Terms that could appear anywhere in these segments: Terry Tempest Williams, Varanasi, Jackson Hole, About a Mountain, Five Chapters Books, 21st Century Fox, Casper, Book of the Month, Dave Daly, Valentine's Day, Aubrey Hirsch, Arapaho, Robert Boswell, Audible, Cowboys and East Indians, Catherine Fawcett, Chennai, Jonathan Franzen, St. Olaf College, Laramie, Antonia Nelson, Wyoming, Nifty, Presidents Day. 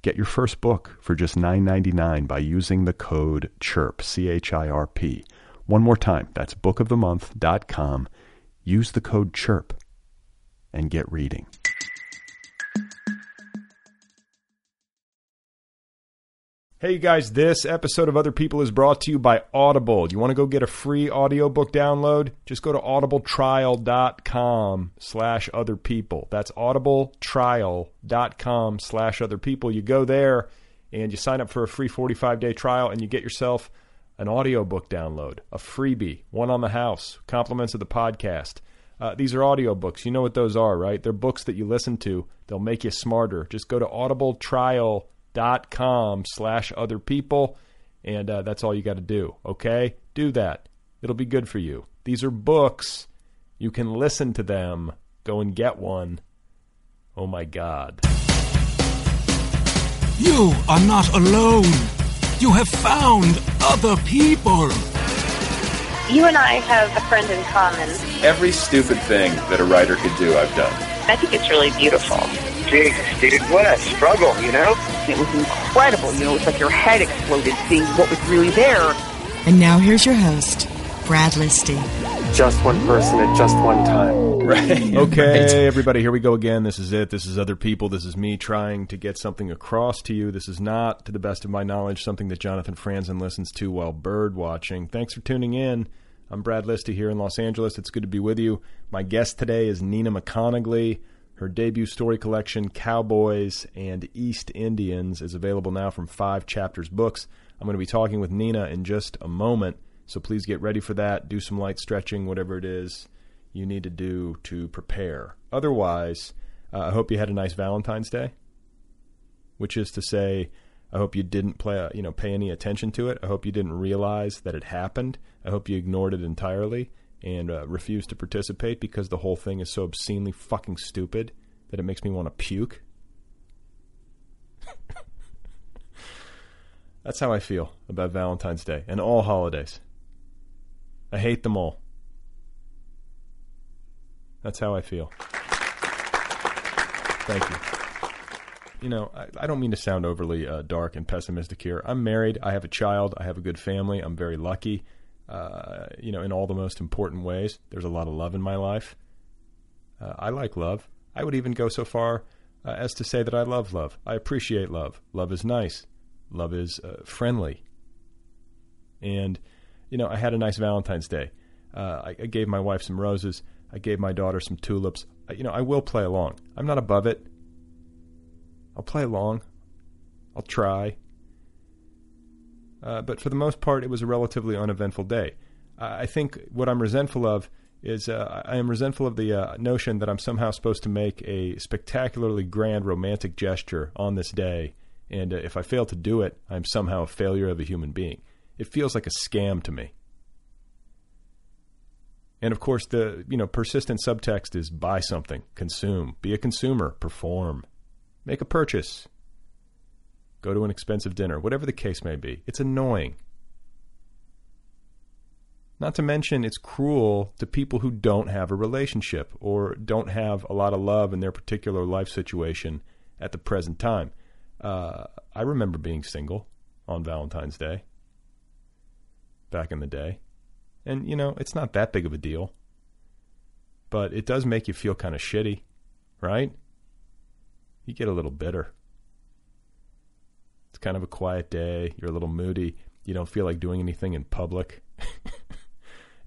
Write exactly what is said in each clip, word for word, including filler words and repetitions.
get your first book for just nine ninety-nine by using the code CHIRP, C H I R P. One more time, that's book of the month dot com. Use the code CHIRP and get reading. Hey, you guys, this episode of Other People is brought to you by Audible. You want to go get a free audiobook download? Just go to audibletrial.com slash other people. That's audibletrial.com slash other people. You go there and you sign up for a free forty-five day trial and you get yourself an audiobook download, a freebie, one on the house, compliments of the podcast. Uh, these are audiobooks. You know what those are, right? They're books that you listen to. They'll make you smarter. Just go to audibletrial.com. dot com slash other people, and uh, that's all you got to do. Okay, do that. It'll be good for you. These are books. You can listen to them. Go and get one. Oh my God! You are not alone. You have found other people. You and I have a friend in common. Every stupid thing that a writer could do, I've done. I think it's really beautiful. Jesus, dude, what a struggle, you know? It was incredible, you know, it was like your head exploded seeing what was really there. And now here's your host, Brad Listy. Just one person at just one time. Right. Okay, right. Everybody, here we go again. This is it. This is Other People. This is me trying to get something across to you. This is not, to the best of my knowledge, something that Jonathan Franzen listens to while bird watching. Thanks for tuning in. I'm Brad Listy here in Los Angeles. It's good to be with you. My guest today is Nina McConigley. Her debut story collection, Cowboys and East Indians, is available now from Five Chapters Books. I'm going to be talking with Nina in just a moment, so please get ready for that. Do some light stretching, whatever it is you need to do to prepare. Otherwise, uh, I hope you had a nice Valentine's Day, which is to say, I hope you didn't play, you know, pay any attention to it. I hope you didn't realize that it happened. I hope you ignored it entirely and uh, refuse to participate because the whole thing is so obscenely fucking stupid that it makes me want to puke. That's how I feel about Valentine's Day and all holidays. I hate them all. That's how I feel. Thank you. You know, I, I don't mean to sound overly uh, dark and pessimistic here. I'm married. I have a child. I have a good family. I'm very lucky. Uh, you know, in all the most important ways. There's a lot of love in my life. Uh, I like love. I would even go so far uh, as to say that I love love. I appreciate love. Love is nice. Love is uh, friendly. And, you know, I had a nice Valentine's Day. Uh, I, I gave my wife some roses. I gave my daughter some tulips. I, you know, I will play along. I'm not above it. I'll play along. I'll try. Uh, but for the most part, it was a relatively uneventful day. Uh, I think what I'm resentful of is uh, I am resentful of the uh, notion that I'm somehow supposed to make a spectacularly grand romantic gesture on this day, and uh, if I fail to do it, I'm somehow a failure of a human being. It feels like a scam to me. And of course, the you know persistent subtext is buy something, consume, be a consumer, perform, make a purchase. Go to an expensive dinner, whatever the case may be. It's annoying. Not to mention it's cruel to people who don't have a relationship or don't have a lot of love in their particular life situation at the present time. Uh, I remember being single on Valentine's Day back in the day. And, you know, it's not that big of a deal. But it does make you feel kind of shitty, right? You get a little bitter. It's kind of a quiet day. You're a little moody. You don't feel like doing anything in public.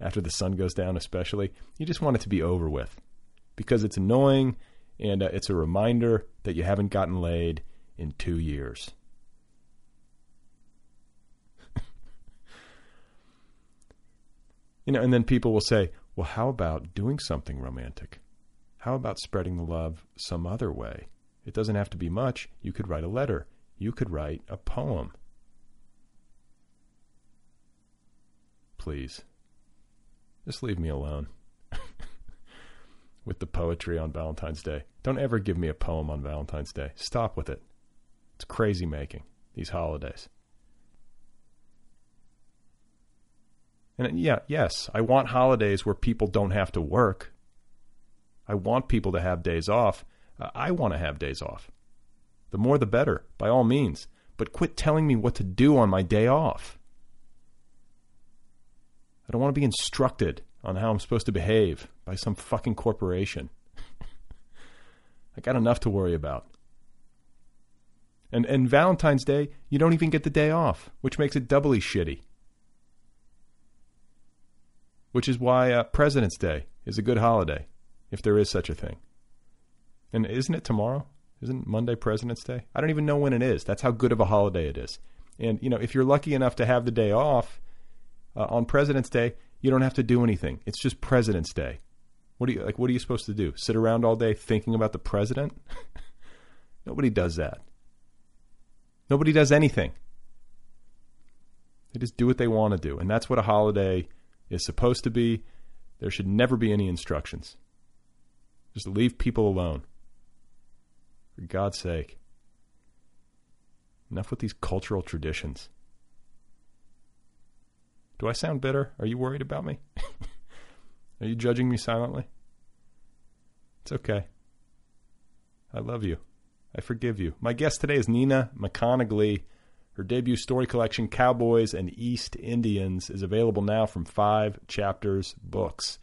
After the sun goes down especially. You just want it to be over with. Because it's annoying, and uh, it's a reminder that you haven't gotten laid in two years. You know, and then people will say, well, how about doing something romantic? How about spreading the love some other way? It doesn't have to be much. You could write a letter. You could write a poem. Please. Just leave me alone with the poetry on Valentine's Day. Don't ever give me a poem on Valentine's Day. Stop with it. It's crazy making these holidays. And yeah, yes, I want holidays where people don't have to work. I want people to have days off. Uh, I want to have days off. The more the better, by all means. But quit telling me what to do on my day off. I don't want to be instructed on how I'm supposed to behave by some fucking corporation. I got enough to worry about. And and Valentine's Day, you don't even get the day off, which makes it doubly shitty. Which is why uh, President's Day is a good holiday, if there is such a thing. And isn't it tomorrow? Isn't Monday President's Day? I don't even know when it is. That's how good of a holiday it is. And, you know, if you're lucky enough to have the day off, Uh, on President's Day, you don't have to do anything. It's just President's Day. What do you like? What are you supposed to do? Sit around all day thinking about the president? Nobody does that. Nobody does anything. They just do what they want to do, and that's what a holiday is supposed to be. There should never be any instructions. Just leave people alone. For God's sake. Enough with these cultural traditions. Do I sound bitter? Are you worried about me? Are you judging me silently? It's okay. I love you. I forgive you. My guest today is Nina McConigley. Her debut story collection, Cowboys and East Indians, is available now from Five Chapters Books.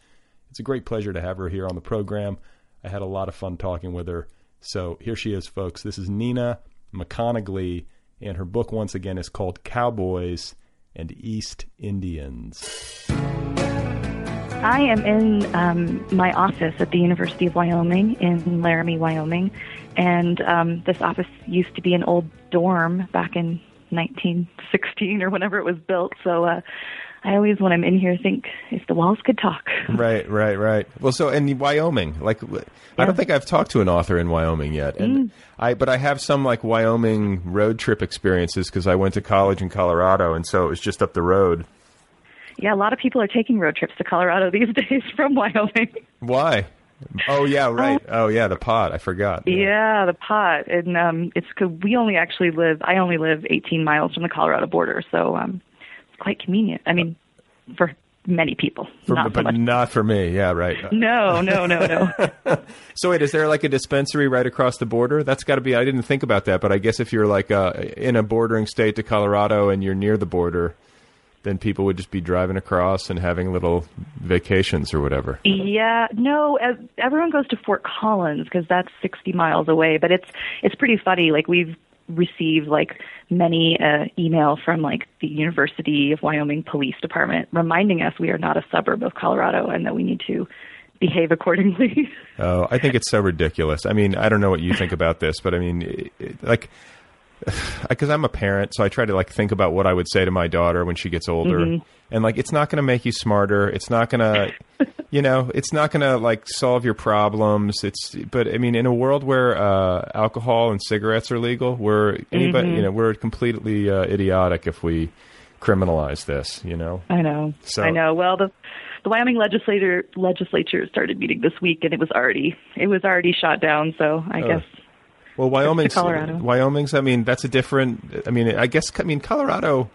It's a great pleasure to have her here on the program. I had a lot of fun talking with her. So here she is, folks. This is Nina McConigley, and her book, once again, is called Cowboys and East Indians. I am in um, my office at the University of Wyoming in Laramie, Wyoming, and um, this office used to be an old dorm back in nineteen sixteen or whenever it was built, so uh, I always, when I'm in here, think if the walls could talk. Right, right, right. Well, so in Wyoming, like, yeah. I don't think I've talked to an author in Wyoming yet, and mm. I, but I have some like Wyoming road trip experiences because I went to college in Colorado, and so it was just up the road. Yeah, a lot of people are taking road trips to Colorado these days from Wyoming. Why? Oh yeah, right. Oh yeah, the pot. I forgot. Yeah, yeah the pot, and um, it's because we only actually live. I only live eighteen miles from the Colorado border, so. Um, Quite convenient. I mean, for many people, for, not but so not for me. Yeah, right. No, no, no, no. So wait, is there like a dispensary right across the border? That's got to be. I didn't think about that, but I guess if you're like uh, in a bordering state to Colorado and you're near the border, then people would just be driving across and having little vacations or whatever. Yeah, no, everyone goes to Fort Collins because that's sixty miles away. But it's it's pretty funny. Like we've received like many uh, email from like the University of Wyoming Police Department reminding us we are not a suburb of Colorado and that we need to behave accordingly. Oh, I think it's so ridiculous. I mean, I don't know what you think about this, but I mean, it, it, like, because I'm a parent, so I try to like think about what I would say to my daughter when she gets older, mm-hmm. and like, it's not going to make you smarter. It's not going to, you know, it's not going to like solve your problems. It's, but I mean, in a world where uh, alcohol and cigarettes are legal, we're anybody, mm-hmm. you know, we're completely uh, idiotic if we criminalize this. You know, I know, so, I know. Well, the the Wyoming legislator legislature started meeting this week, and it was already it was already shot down. So I uh, guess. Well, Wyoming's, Wyoming's, I mean, that's a different, I mean, I guess, I mean, Colorado,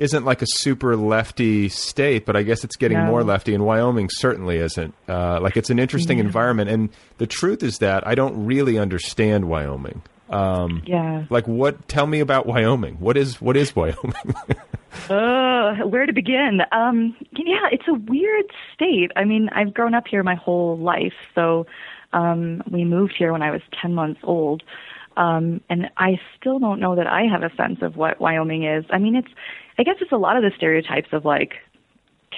isn't like a super lefty state, but I guess it's getting no. more lefty, and Wyoming certainly isn't. Uh, like, it's an interesting yeah. environment. And the truth is that I don't really understand Wyoming. Um, yeah. Like, what? Tell me about Wyoming. What is what is Wyoming? Oh, where to begin? Um, yeah, it's a weird state. I mean, I've grown up here my whole life, so um, we moved here when I was ten months old, um, and I still don't know that I have a sense of what Wyoming is. I mean, it's I guess it's a lot of the stereotypes of like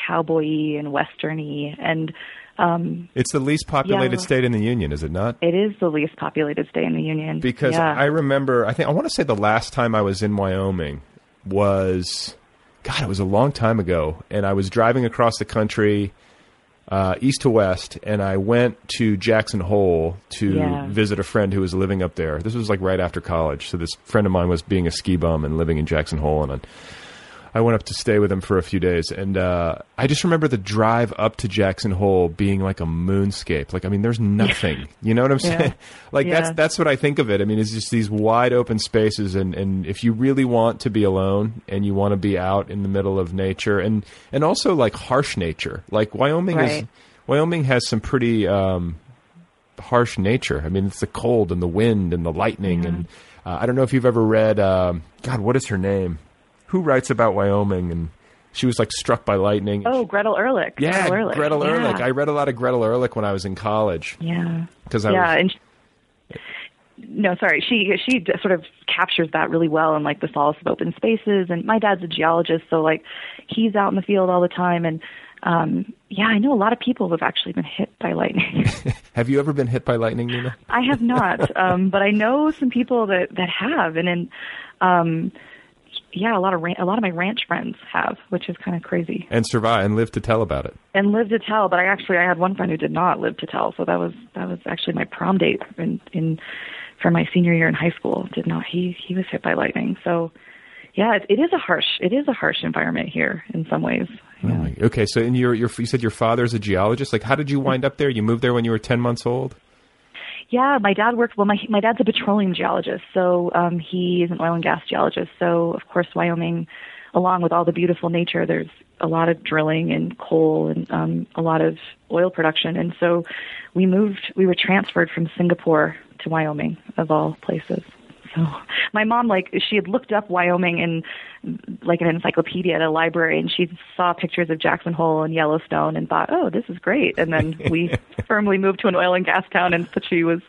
cowboy-y and western-y and. Um, it's the least populated yeah. state in the Union, is it not? It is the least populated state in the Union. Because yeah. I remember, I think, I want to say the last time I was in Wyoming was, God, it was a long time ago. And I was driving across the country, uh, east to west, and I went to Jackson Hole to yeah. visit a friend who was living up there. This was like right after college. So this friend of mine was being a ski bum and living in Jackson Hole, and on I went up to stay with him for a few days, and uh, I just remember the drive up to Jackson Hole being like a moonscape. Like, I mean, there's nothing. You know what I'm saying? Yeah. Like, yeah. that's that's what I think of it. I mean, it's just these wide open spaces, and, and if you really want to be alone and you want to be out in the middle of nature, and, and also, like, harsh nature. Like, Wyoming right. is Wyoming has some pretty um, harsh nature. I mean, it's the cold and the wind and the lightning. Mm-hmm. And uh, I don't know if you've ever read, um, God, what is her name? Who writes about Wyoming? And she was like struck by lightning. Oh, Gretel Ehrlich. Yeah, Gretel Ehrlich. Gretel Ehrlich. Yeah. I read a lot of Gretel Ehrlich when I was in college. Yeah. Because I yeah, was... and she, no, sorry. She she sort of captures that really well in like the solace of open spaces. And my dad's a geologist, so like he's out in the field all the time. And um, yeah, I know a lot of people have actually been hit by lightning. Have you ever been hit by lightning, Nina? I have not, um, but I know some people that that have, and in. Um, Yeah, a lot of ran- a lot of my ranch friends have, which is kind of crazy. And survive and live to tell about it. And live to tell, but I actually I had one friend who did not live to tell, so that was that was actually my prom date in, in for my senior year in high school. Did not he he was hit by lightning. So yeah, it, it is a harsh it is a harsh environment here in some ways. Oh yeah. my, okay, so in your your you said your father's a geologist. Like, how did you wind up there? You moved there when you were ten months old? Yeah, my dad worked, well, my my dad's a petroleum geologist, so um, he is an oil and gas geologist. So, of course, Wyoming, along with all the beautiful nature, there's a lot of drilling and coal and um, a lot of oil production. And so we moved, we were transferred from Singapore to Wyoming, of all places. So my mom, like, she had looked up Wyoming in, like, an encyclopedia at a library, and she saw pictures of Jackson Hole and Yellowstone and thought, oh, this is great. And then we firmly moved to an oil and gas town, and she was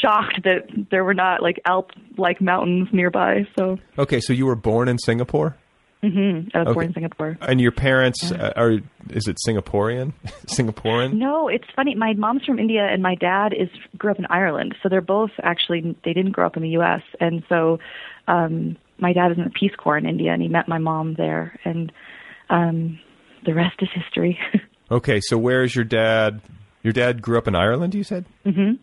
shocked that there were not, like, Alp-like mountains nearby. So Okay, so you were born in Singapore? Mm-hmm. I was okay. born in Singapore. And your parents, yeah. are is it Singaporean? Singaporean? No, it's funny. My mom's from India, and my dad is grew up in Ireland. So they're both actually, they didn't grow up in the U S. And so um, my dad was in the Peace Corps in India, and he met my mom there. And um, the rest is history. Okay, so where is your dad? Your dad grew up in Ireland, you said? Mm-hmm.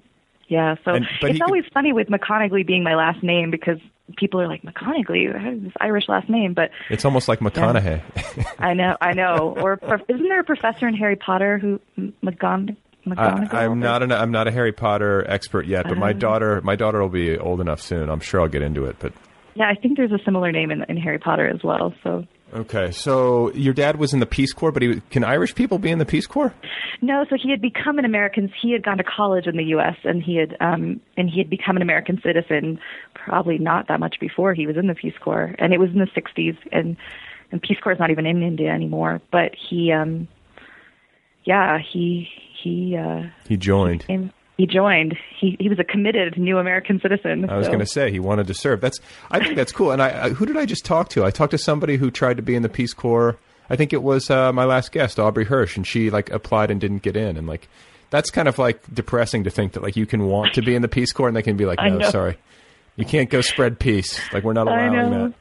Yeah, so and, it's always could... funny with McConagally being my last name because people are like, McConagally, I have this Irish last name, but... It's almost like McConaughey. Yeah. I know, I know. Or prof- isn't there a professor in Harry Potter who... McGon- McGonagall? I, I'm, not an, I'm not a Harry Potter expert yet, but um, my daughter my daughter will be old enough soon. I'm sure I'll get into it, but... Yeah, I think there's a similar name in, in Harry Potter as well, so... Okay, so your dad was in the Peace Corps, but he, can Irish people be in the Peace Corps? No, so he had become an American. He had gone to college in the U S, and he had um, and he had become an American citizen probably not that much before he was in the Peace Corps, and it was in the sixties, and, and Peace Corps is not even in India anymore. But he, um, yeah, he he uh, he joined. He He joined. He he was a committed new American citizen. I so. was going to say he wanted to serve. That's I think that's cool. And I, I who did I just talk to? I talked to somebody who tried to be in the Peace Corps. I think it was uh, my last guest, Aubrey Hirsch, and she like applied and didn't get in. And like that's kind of like depressing to think that like you can want to be in the Peace Corps and they can be like, no, sorry, you can't go spread peace. Like we're not allowing that.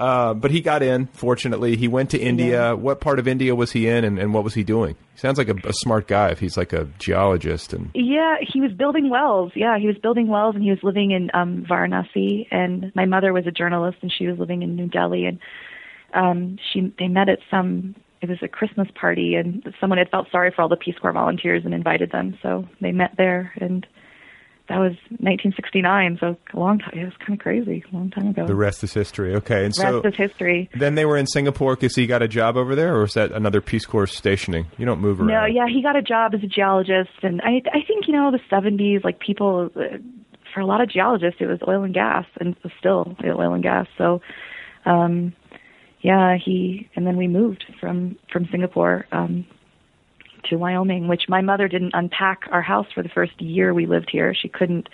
Uh, but he got in. Fortunately, he went to India. Yeah. What part of India was he in, and, and what was he doing? He sounds like a, a smart guy. If he's like a geologist, and yeah, he was building wells. Yeah, he was building wells, and he was living in um, Varanasi. And my mother was a journalist, and she was living in New Delhi. And um, she they met at some. It was a Christmas party, and someone had felt sorry for all the Peace Corps volunteers and invited them, so they met there and. that was nineteen sixty-nine, so a long time. It was kind of crazy, a long time ago. The rest is history. Okay, and the so rest is history. Then they were in Singapore because he got a job over there, or is that another Peace Corps stationing? You don't move around. No, yeah, he got a job as a geologist, and I, I think you know the seventies, like people, for a lot of geologists, it was oil and gas, and it was still oil and gas. So, um, yeah, he, and then we moved from from Singapore. Um, to Wyoming, which my mother didn't unpack our house for the first year we lived here. She couldn't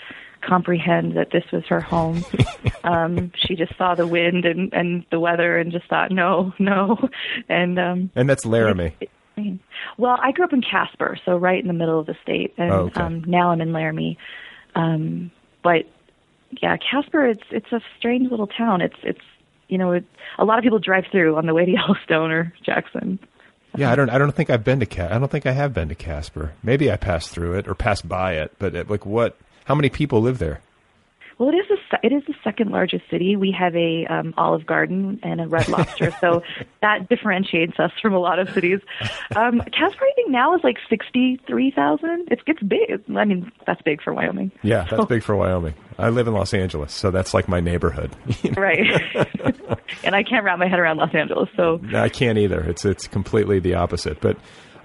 comprehend that this was her home. Um, she just saw the wind and, and the weather and just thought, no, no. And um, and that's Laramie. It, it, well, I grew up in Casper, so right in the middle of the state. And oh, okay. um, now I'm in Laramie. Um, but, yeah, Casper, it's it's a strange little town. It's, it's you know, it, a lot of people drive through on the way to Yellowstone or Jackson. Yeah, I don't. I don't think I've been to. Ca- I don't think I have been to Casper. Maybe I passed through it or passed by it. But it, like, what? How many people live there? Well, it is a, it is the second largest city. We have a um, Olive Garden and a Red Lobster, so that differentiates us from a lot of cities. Um, Casper, I think now is like sixty-three thousand. It's it's big. I mean, that's big for Wyoming. Yeah, that's so. big for Wyoming. I live in Los Angeles, so that's like my neighborhood. You know? Right. And I can't wrap my head around Los Angeles, so no, I can't either. It's it's completely the opposite. But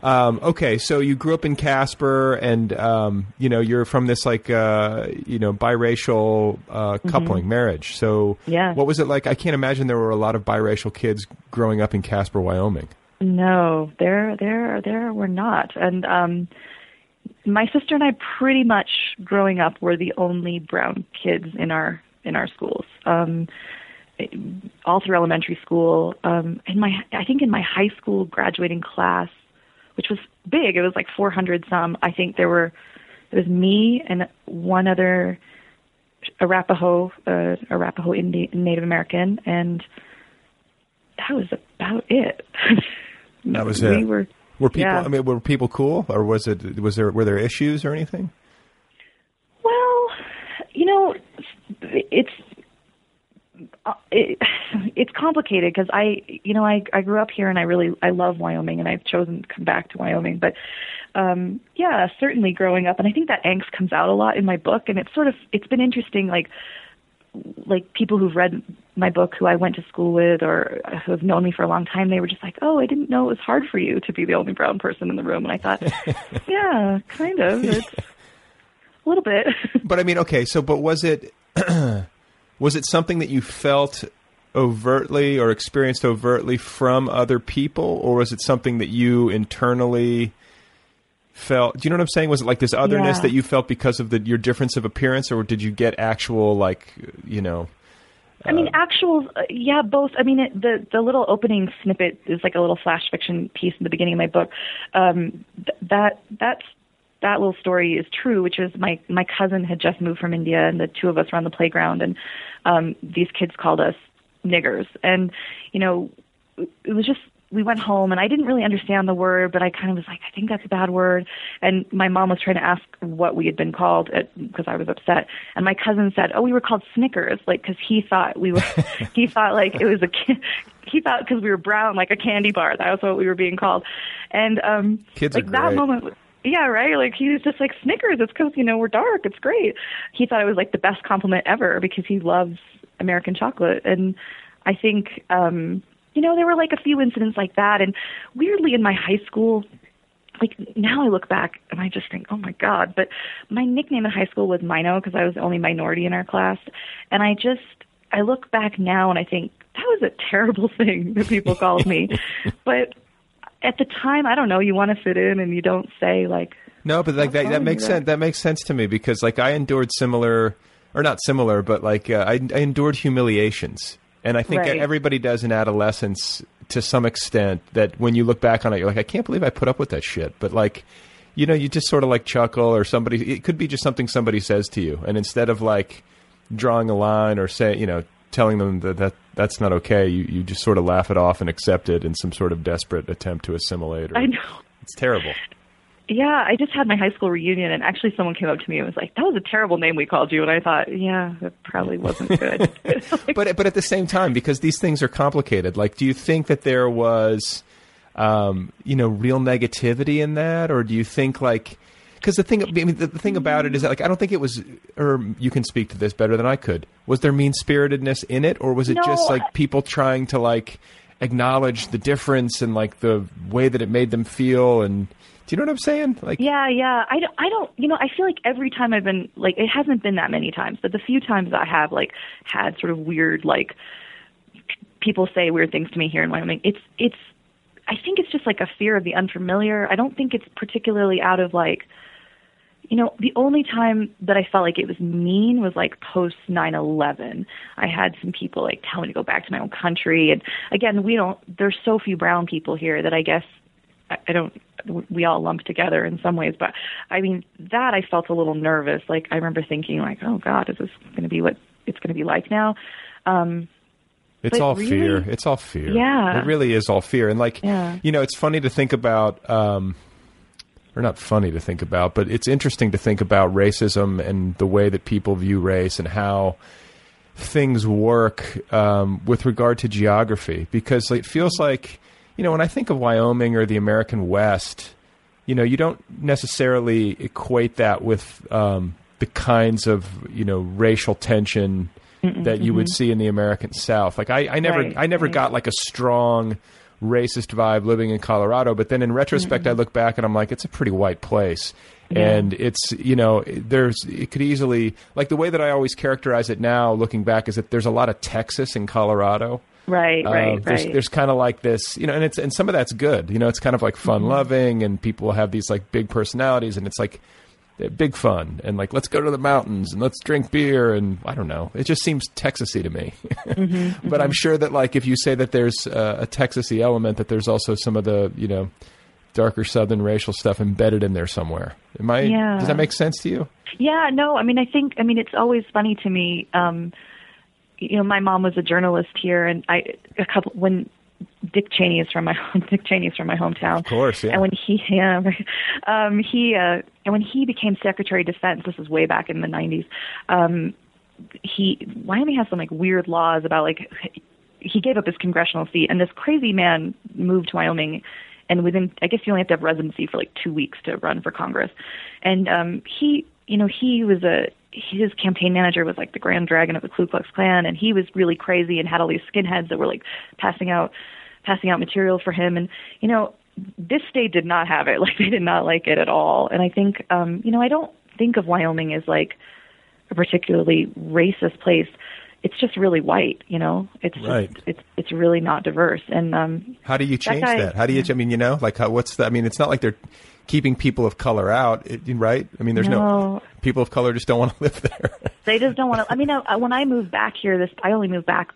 um, okay, so you grew up in Casper, and um, you know you're from this like uh, you know biracial uh, coupling mm-hmm. marriage. So yeah. What was it like? I can't imagine there were a lot of biracial kids growing up in Casper, Wyoming. No, there there there were not, and. Um, My sister and I, pretty much growing up, were the only brown kids in our in our schools, um, all through elementary school. Um, in my, I think in my high school graduating class, which was big, it was like four hundred some. I think there were it was me and one other Arapaho uh, Arapaho Indian Native American, and that was about it. That was it. We were. Were people? Yeah. I mean, were people cool, or was it? Was there? Were there issues or anything? Well, you know, it's it, it's complicated because I, you know, I I grew up here and I really I love Wyoming and I've chosen to come back to Wyoming. But um, yeah, certainly growing up, and I think that angst comes out a lot in my book, and it's sort of it's been interesting, like. like people who've read my book who I went to school with or who have known me for a long time, they were just like, oh, I didn't know it was hard for you to be the only brown person in the room. And I thought, yeah, kind of. It's a little bit. But I mean, okay, so but was it was it something that you felt overtly or experienced overtly from other people, or was it something that you internally felt? Do you know what I'm saying? Was it like this otherness yeah. that you felt because of the, your difference of appearance, or did you get actual, like, you know? Uh, I mean, actual, uh, yeah, both. I mean, it, the the little opening snippet is like a little flash fiction piece in the beginning of my book. Um, th- that that's that little story is true, which is my my cousin had just moved from India, and the two of us were on the playground, and um, these kids called us niggers, and you know, it was just. We went home, and I didn't really understand the word, but I kind of was like, I think that's a bad word. And my mom was trying to ask what we had been called because I was upset. And my cousin said, oh, we were called Snickers, like, because he thought we were, he thought, like, it was a, he thought because we were brown, like a candy bar. That was what we were being called. And um, kids like, are great. That moment, yeah, right? Like, he was just like, Snickers, it's because, you know, we're dark. It's great. He thought it was, like, the best compliment ever because he loves American chocolate. And I think... um You know, there were like a few incidents like that. And weirdly in my high school, like now I look back and I just think, oh my God. But my nickname in high school was Mino because I was the only minority in our class. And I just, I look back now and I think that was a terrible thing that people called me. But at the time, I don't know, you want to fit in and you don't say like. No, but like that, that makes sense. That makes sense to me because like I endured similar, or not similar, but like uh, I, I endured humiliations. And I think right. everybody does in adolescence to some extent that when you look back on it, you're like, I can't believe I put up with that shit. But like, you know, you just sort of like chuckle or somebody, it could be just something somebody says to you. And instead of like drawing a line or say, you know, telling them that, that that's not okay, you, you just sort of laugh it off and accept it in some sort of desperate attempt to assimilate. Or, I know. It's terrible. Yeah, I just had my high school reunion, and actually someone came up to me and was like, that was a terrible name we called you. And I thought, yeah, that probably wasn't good. like, but but at the same time, because these things are complicated, like, do you think that there was, um, you know, real negativity in that? Or do you think, like, because the thing, I mean, the, the thing about it is that, like, I don't think it was, or you can speak to this better than I could. Was there mean-spiritedness in it, or was it no. just like people trying to like acknowledge the difference and like the way that it made them feel? And do you know what I'm saying? Like, yeah, yeah. I don't, I don't, you know, I feel like every time I've been like, it hasn't been that many times, but the few times I have like had sort of weird, like people say weird things to me here in Wyoming. It's, it's. I think it's just like a fear of the unfamiliar. I don't think it's particularly out of like, you know, the only time that I felt like it was mean was like post nine eleven. I had some people like tell me to go back to my own country. And again, we don't, there's so few brown people here that I guess I, I don't, we all lump together in some ways. But I mean, that I felt a little nervous. Like I remember thinking like, oh God, is this going to be what it's going to be like now? Um, It's but all really? fear. It's all fear. Yeah. It really is all fear. And like, yeah. you know, it's funny to think about, um, or not funny to think about, but it's interesting to think about racism and the way that people view race and how things work um, with regard to geography. Because it feels like, you know, when I think of Wyoming or the American West, you know, you don't necessarily equate that with um, the kinds of, you know, racial tension Mm-mm, that you mm-hmm. would see in the American South. Like I, I never, right, I never right. got like a strong racist vibe living in Colorado, but then in retrospect, mm-hmm. I look back and I'm like, it's a pretty white place. Yeah. And it's, you know, there's, it could easily, like the way that I always characterize it now looking back is that there's a lot of Texas in Colorado. Right, uh, right, there's, right. There's kind of like this, you know, and it's, and some of that's good, you know, it's kind of like fun loving mm-hmm. and people have these like big personalities and it's like, big fun and like, let's go to the mountains and let's drink beer. And I don't know, it just seems Texas-y to me, mm-hmm, but mm-hmm. I'm sure that like, if you say that there's uh, a Texas-y element, that there's also some of the, you know, darker Southern racial stuff embedded in there somewhere. Am I, yeah. does that make sense to you? Yeah, no, I mean, I think, I mean, it's always funny to me. Um, you know, my mom was a journalist here and I, a couple, when, Dick Cheney is from my Dick Cheney is from my hometown. Of course, yeah. And when he yeah, um, he uh, and when he became Secretary of Defense, this is way back in the nineties. Um, he Wyoming has some like weird laws about like he gave up his congressional seat, and this crazy man moved to Wyoming, and within I guess you only have to have residency for like two weeks to run for Congress, and um, he you know he was a. his campaign manager was like the Grand Dragon of the Ku Klux Klan, and he was really crazy and had all these skinheads that were like passing out, passing out material for him. And, you know, this state did not have it. Like they did not like it at all. And I think, um, you know, I don't think of Wyoming as like a particularly racist place. It's just really white, you know, it's, right. just, it's, it's really not diverse. And, um, how do you change that? Guy, that? How do you, I mean, you know, like how, what's the, I mean, it's not like they're keeping people of color out, right? I mean, there's no, no people of color just don't want to live there. They just don't want to, I mean, I, when I moved back here, this, I only moved back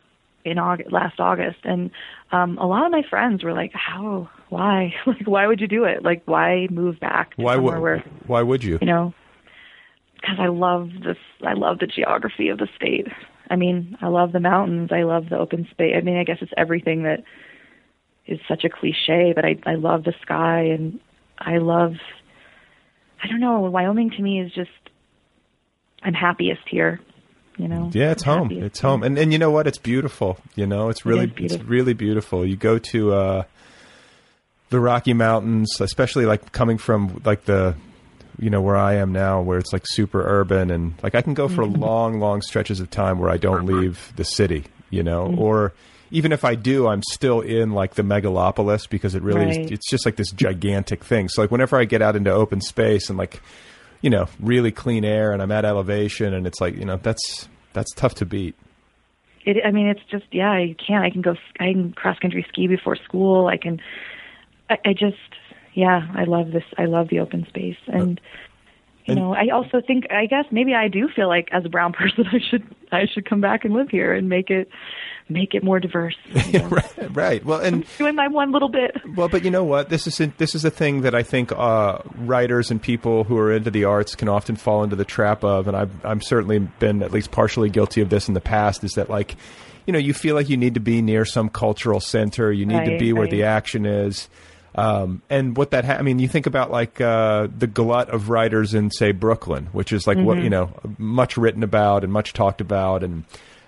in August, last August. And, um, a lot of my friends were like, how, why, like, why would you do it? Like, why move back? To why would, where, why would you, you know, because I love this, I love the geography of the state. I mean, I love the mountains. I love the open space. I mean, I guess it's everything that is such a cliche, but I, I love the sky and I love, I don't know, Wyoming to me is just, I'm happiest here, you know? Yeah, it's I'm home. It's home. And and you know what? It's beautiful. You know, it's really, it it's really beautiful. You go to uh, the Rocky Mountains, especially like coming from like the, you know, where I am now, where it's like super urban and like I can go for mm-hmm. long, long stretches of time where I don't leave the city, you know, mm-hmm. or even if I do, I'm still in like the megalopolis because it really right. is, it's just like this gigantic thing. So like whenever I get out into open space and like, you know, really clean air and I'm at elevation and it's like, you know, that's, that's tough to beat. It, I mean, it's just, yeah, you can, I can go, I can cross country ski before school. I can, I, I just, yeah, I love this. I love the open space. And, you know, I also think, I guess maybe I do feel like as a brown person, I should, I should come back and live here and make it, make it more diverse. You know? right, right. Well, and I'm doing my one little bit. Well, but you know what, this is, a, this is a thing that I think, uh, writers and people who are into the arts can often fall into the trap of. And I've, I'm certainly been at least partially guilty of this in the past is that like, you know, you feel like you need to be near some cultural center. You need right, to be where right. the action is. Um, and what that, ha- I mean, you think about like, uh, the glut of writers in say Brooklyn, which is like mm-hmm. what, you know, much written about and much talked about. And,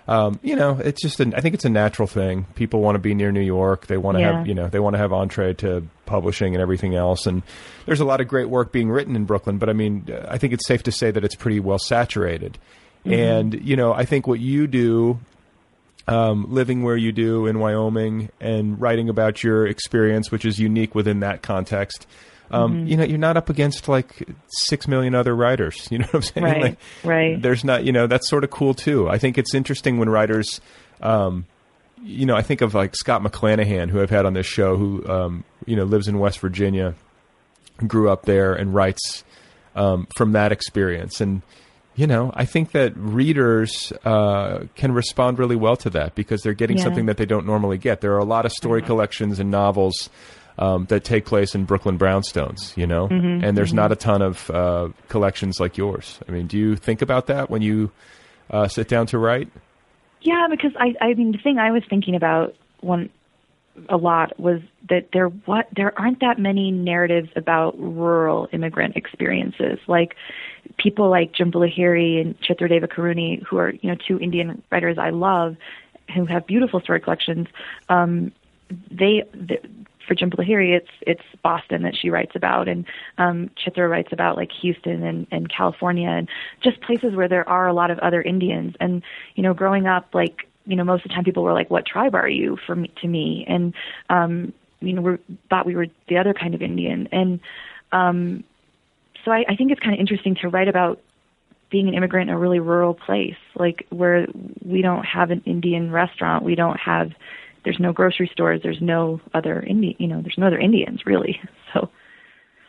um, you know, it's just an, I think it's a natural thing. People want to be near New York. They want to yeah. have, you know, they want to have entree to publishing and everything else. And there's a lot of great work being written in Brooklyn, but I mean, I think it's safe to say that it's pretty well saturated. Mm-hmm. And, you know, I think what you do, um, living where you do in Wyoming and writing about your experience, which is unique within that context, Um, mm-hmm. you know, you're not up against like six million other writers, you know what I'm saying? Right, like, right. There's not, you know, that's sort of cool too. I think it's interesting when writers, um, you know, I think of like Scott McClanahan, who I've had on this show, who, um, you know, lives in West Virginia, grew up there and writes, um, from that experience. And, you know, I think that readers, uh, can respond really well to that because they're getting yeah. something that they don't normally get. There are a lot of story mm-hmm. collections and novels Um, that take place in Brooklyn brownstones, you know, mm-hmm, and there's mm-hmm. not a ton of uh, collections like yours. I mean, do you think about that when you uh, sit down to write? Yeah, because I, I mean, the thing I was thinking about one a lot was that there what there aren't that many narratives about rural immigrant experiences, like people like Jhumpa Lahiri and Chitra Devakaruni, who are you know two Indian writers I love, who have beautiful story collections. Um, they. they For Jhumpa Lahiri, it's it's Boston that she writes about, and um, Chitra writes about like Houston and, and California, and just places where there are a lot of other Indians. And you know, growing up, like you know, most of the time people were like, "What tribe are you?" For me, to me, and um, you know, we thought we were the other kind of Indian. And um, so I, I think it's kind of interesting to write about being an immigrant in a really rural place, like where we don't have an Indian restaurant, we don't have. There's no grocery stores. There's no other Indian, you know, there's no other Indians really. So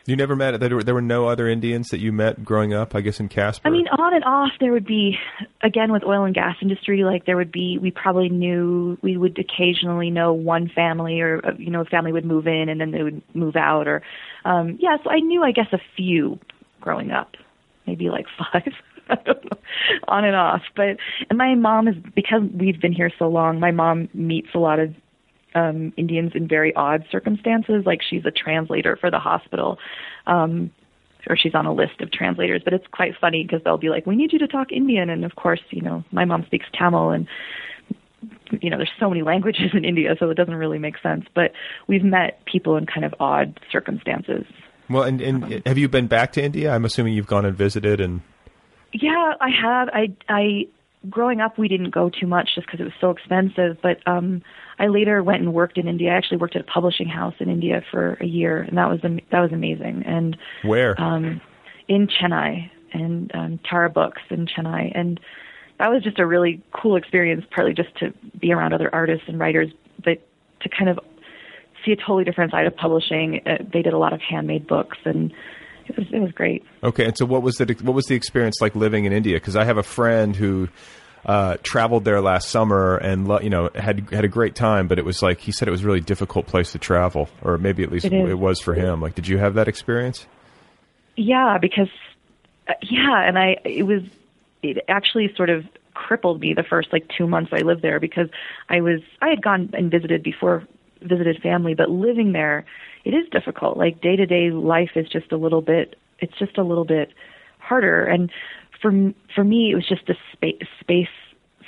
you never met, there were, there were no other Indians that you met growing up, I guess, in Casper. I mean, on and off there would be, again, with oil and gas industry, like there would be, we probably knew, we would occasionally know one family or, you know, a family would move in and then they would move out or, um, yeah. So I knew, I guess, a few growing up, maybe like five. I don't know, on and off. But and my mom is, because we've been here so long, my mom meets a lot of um, Indians in very odd circumstances. Like she's a translator for the hospital, um, or she's on a list of translators. But it's quite funny because they'll be like, we need you to talk Indian. And, of course, you know, my mom speaks Tamil. And, you know, there's so many languages in India, so it doesn't really make sense. But we've met people in kind of odd circumstances. Well, and, and um, have you been back to India? I'm assuming you've gone and visited and... Yeah, I have. I, I, growing up, we didn't go too much just because it was so expensive. But um, I later went and worked in India. I actually worked at a publishing house in India for a year, and that was am- that was amazing. And where? Um, in Chennai, and um, Tara Books in Chennai, and that was just a really cool experience. Partly just to be around other artists and writers, but to kind of see a totally different side of publishing. Uh, they did a lot of handmade books and. It was, it was great. Okay, and so what was the what was the experience like living in India? Because I have a friend who uh, traveled there last summer and lo- you know had had a great time, but it was like he said it was a really difficult place to travel, or maybe at least it, it was for him. Like, did you have that experience? Yeah, because uh, yeah, and I it was it actually sort of crippled me the first like two months I lived there because I was I had gone and visited before. visited family, but living there, it is difficult. Like day-to-day life is just a little bit, it's just a little bit harder. And for for me, it was just the space, space,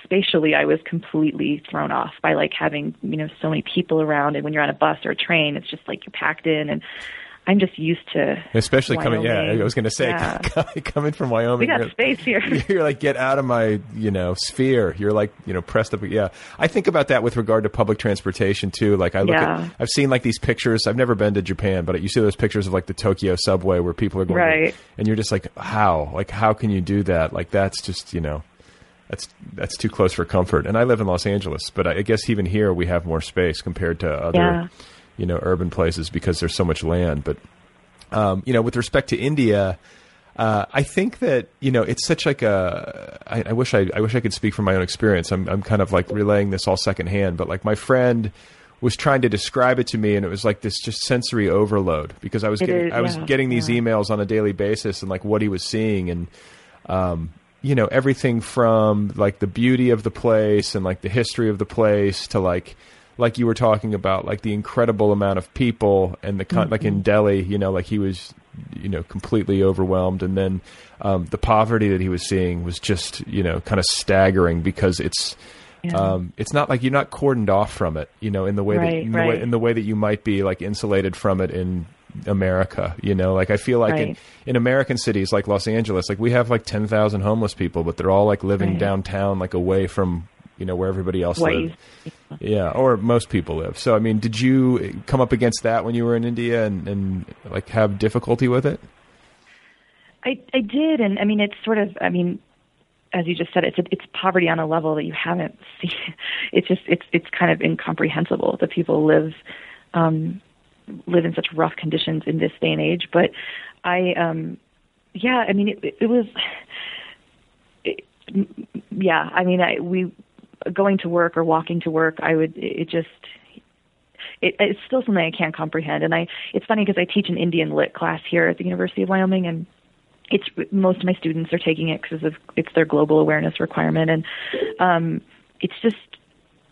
spatially, I was completely thrown off by like having, you know, so many people around. And when you're on a bus or a train, it's just like you're packed in. And I'm just used to, especially Wyoming. coming. Yeah, I was going to say yeah. coming from Wyoming. We got you're, space here. You're like, get out of my, you know, sphere. You're like, you know, pressed up. Yeah, I think about that with regard to public transportation too. Like I look yeah. at, I've seen like these pictures. I've never been to Japan, but you see those pictures of like the Tokyo subway where people are going, right. to, and you're just like, how? Like, how can you do that? Like, that's just, you know, that's that's too close for comfort. And I live in Los Angeles, but I guess even here we have more space compared to other. Yeah. you know, urban places because there's so much land. But, um, you know, with respect to India, uh, I think that, you know, it's such like a, I, I wish I, I wish I could speak from my own experience. I'm, I'm kind of like relaying this all secondhand, but like my friend was trying to describe it to me and it was like this just sensory overload because I was it getting, is, I was yeah, getting these yeah. emails on a daily basis and like what he was seeing and, um, you know, everything from like the beauty of the place and like the history of the place to like, like you were talking about, like the incredible amount of people and the con- mm-hmm. like in Delhi, you know, like he was, you know, completely overwhelmed. And then um, the poverty that he was seeing was just, you know, kind of staggering because it's Yeah. Um, it's not like you're not cordoned off from it, you know, in the way right, that in, right. the way, in the way that you might be like insulated from it in America, you know, like I feel like right. in, in American cities like Los Angeles, like we have like ten thousand homeless people, but they're all like living right. downtown, like away from, you know, where everybody else lives. Yeah. Or most people live. So, I mean, did you come up against that when you were in India and, and like have difficulty with it? I, I did. And I mean, it's sort of, I mean, as you just said, it's a, it's poverty on a level that you haven't seen. It's just, it's, it's kind of incomprehensible that people live, um, live in such rough conditions in this day and age. But I, um, yeah, I mean, it, it was, it, yeah, I mean, I, we going to work or walking to work, I would, it just, it, it's still something I can't comprehend. And I, it's funny because I teach an Indian lit class here at the University of Wyoming, and it's most of my students are taking it because of it's their global awareness requirement. And, um, it's just,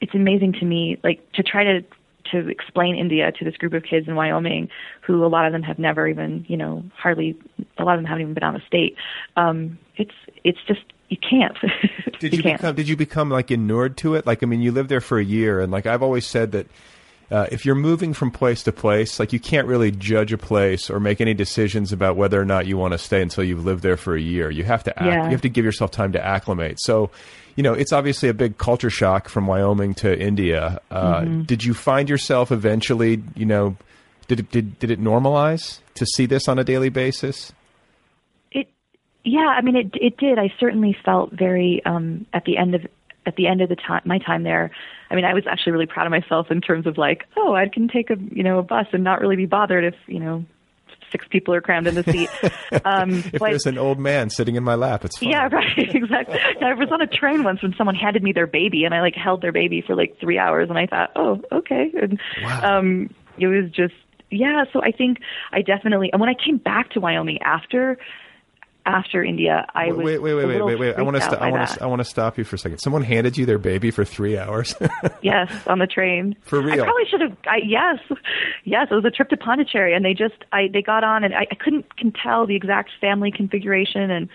it's amazing to me, like to try to, to explain India to this group of kids in Wyoming who a lot of them have never even, you know, hardly, a lot of them haven't even been out of state. Um, it's, it's just, you can't. Did you, you can't. become, did you become like inured to it? Like, I mean, you lived there for a year, and like, I've always said that, Uh, if you're moving from place to place, like you can't really judge a place or make any decisions about whether or not you want to stay until you've lived there for a year. You have to act, yeah. you have to give yourself time to acclimate. So, you know, it's obviously a big culture shock from Wyoming to India. Uh, mm-hmm. Did you find yourself eventually, you know, did it, did, did it normalize to see this on a daily basis? It, yeah, I mean, it, it did. I certainly felt very, um, at the end of At the end of the time, my time there, I mean, I was actually really proud of myself in terms of like, oh, I can take a you know a bus and not really be bothered if you know six people are crammed in the seat. Um, if like, there's an old man sitting in my lap, it's fine. Yeah, right, exactly. I was on a train once when someone handed me their baby, and I like held their baby for like three hours, and I thought, oh, okay. And wow. um, it was just yeah. So I think I definitely, and when I came back to Wyoming after. After India, I wait, was wait, wait, wait, wait, wait, wait. I want to, st- I want to, I want to stop you for a second. Someone handed you their baby for three hours. Yes, on the train. For real? I probably should have. I, yes, yes. It was a trip to Pondicherry, and they just, I, they got on, and I, I couldn't can tell the exact family configuration, and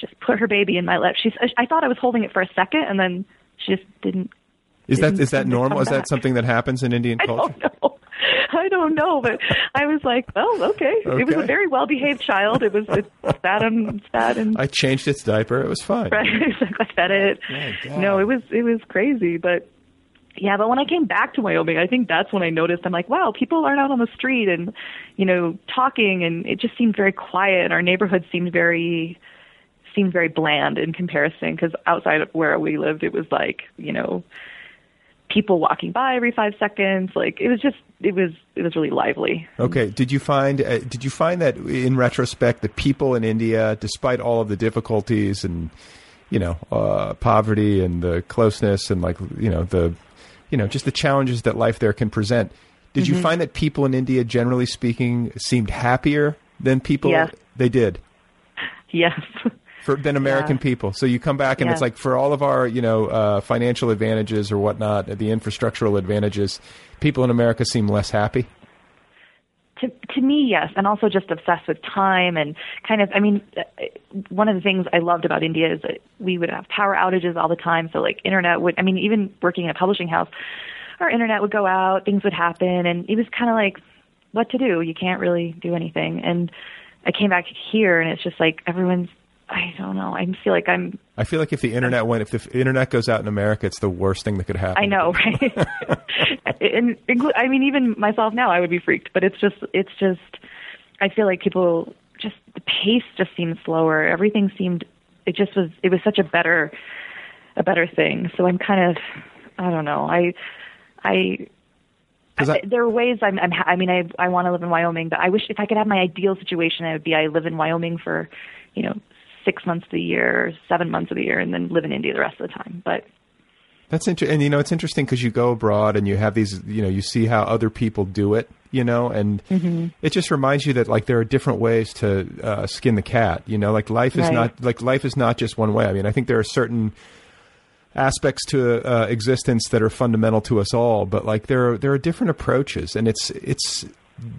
just put her baby in my lap. She's, I thought I was holding it for a second, and then she just didn't. Is didn't, that is that normal? Is that something that happens in Indian culture? I don't know. I don't know, but I was like, oh, okay. okay. It was a very well-behaved child. It was it sat and sat and. I changed its diaper. It was fine. Right, I fed it. Oh, no, it was it was crazy, but yeah. But when I came back to Wyoming, I think that's when I noticed. I'm like, wow, people aren't out on the street and you know talking, and it just seemed very quiet. Our neighborhood seemed very seemed very bland in comparison, because outside of where we lived, it was like you know. people walking by every five seconds. Like it was just, it was, it was really lively. Okay. Did you find, uh, did you find that in retrospect, the people in India, despite all of the difficulties and, you know, uh, poverty and the closeness and like, you know, the, you know, just the challenges that life there can present. Did mm-hmm. you find that people in India, generally speaking, seemed happier than people? Yes. They did. Yes. For, than American yeah. people. So you come back and yeah. it's like for all of our, you know, uh, financial advantages or whatnot, the infrastructural advantages, people in America seem less happy? To, to me, yes. And also just obsessed with time and kind of, I mean, one of the things I loved about India is that we would have power outages all the time. So like internet would, I mean, even working in a publishing house, our internet would go out, things would happen. And it was kind of like what to do. You can't really do anything. And I came back here and it's just like everyone's, I don't know. I feel like I'm. I feel like if the internet went, if the internet goes out in America, it's the worst thing that could happen. I know, right? and, and I mean, even myself now, I would be freaked. But it's just, it's just. I feel like people just the pace just seemed slower. Everything seemed. It just was. It was such a better, a better thing. So I'm kind of. I don't know. I, I. I, there are ways I'm, I'm I mean, I I want to live in Wyoming, but I wish if I could have my ideal situation, it would be I live in Wyoming for, you know. six months of the year, seven months of the year, and then live in India the rest of the time. But that's interesting. And, you know, it's interesting because you go abroad and you have these, you know, you see how other people do it, you know, and mm-hmm. it just reminds you that like there are different ways to uh, skin the cat, you know, like life is right. not like life is not just one way. I mean, I think there are certain aspects to uh, existence that are fundamental to us all, but like there are, there are different approaches and it's, it's,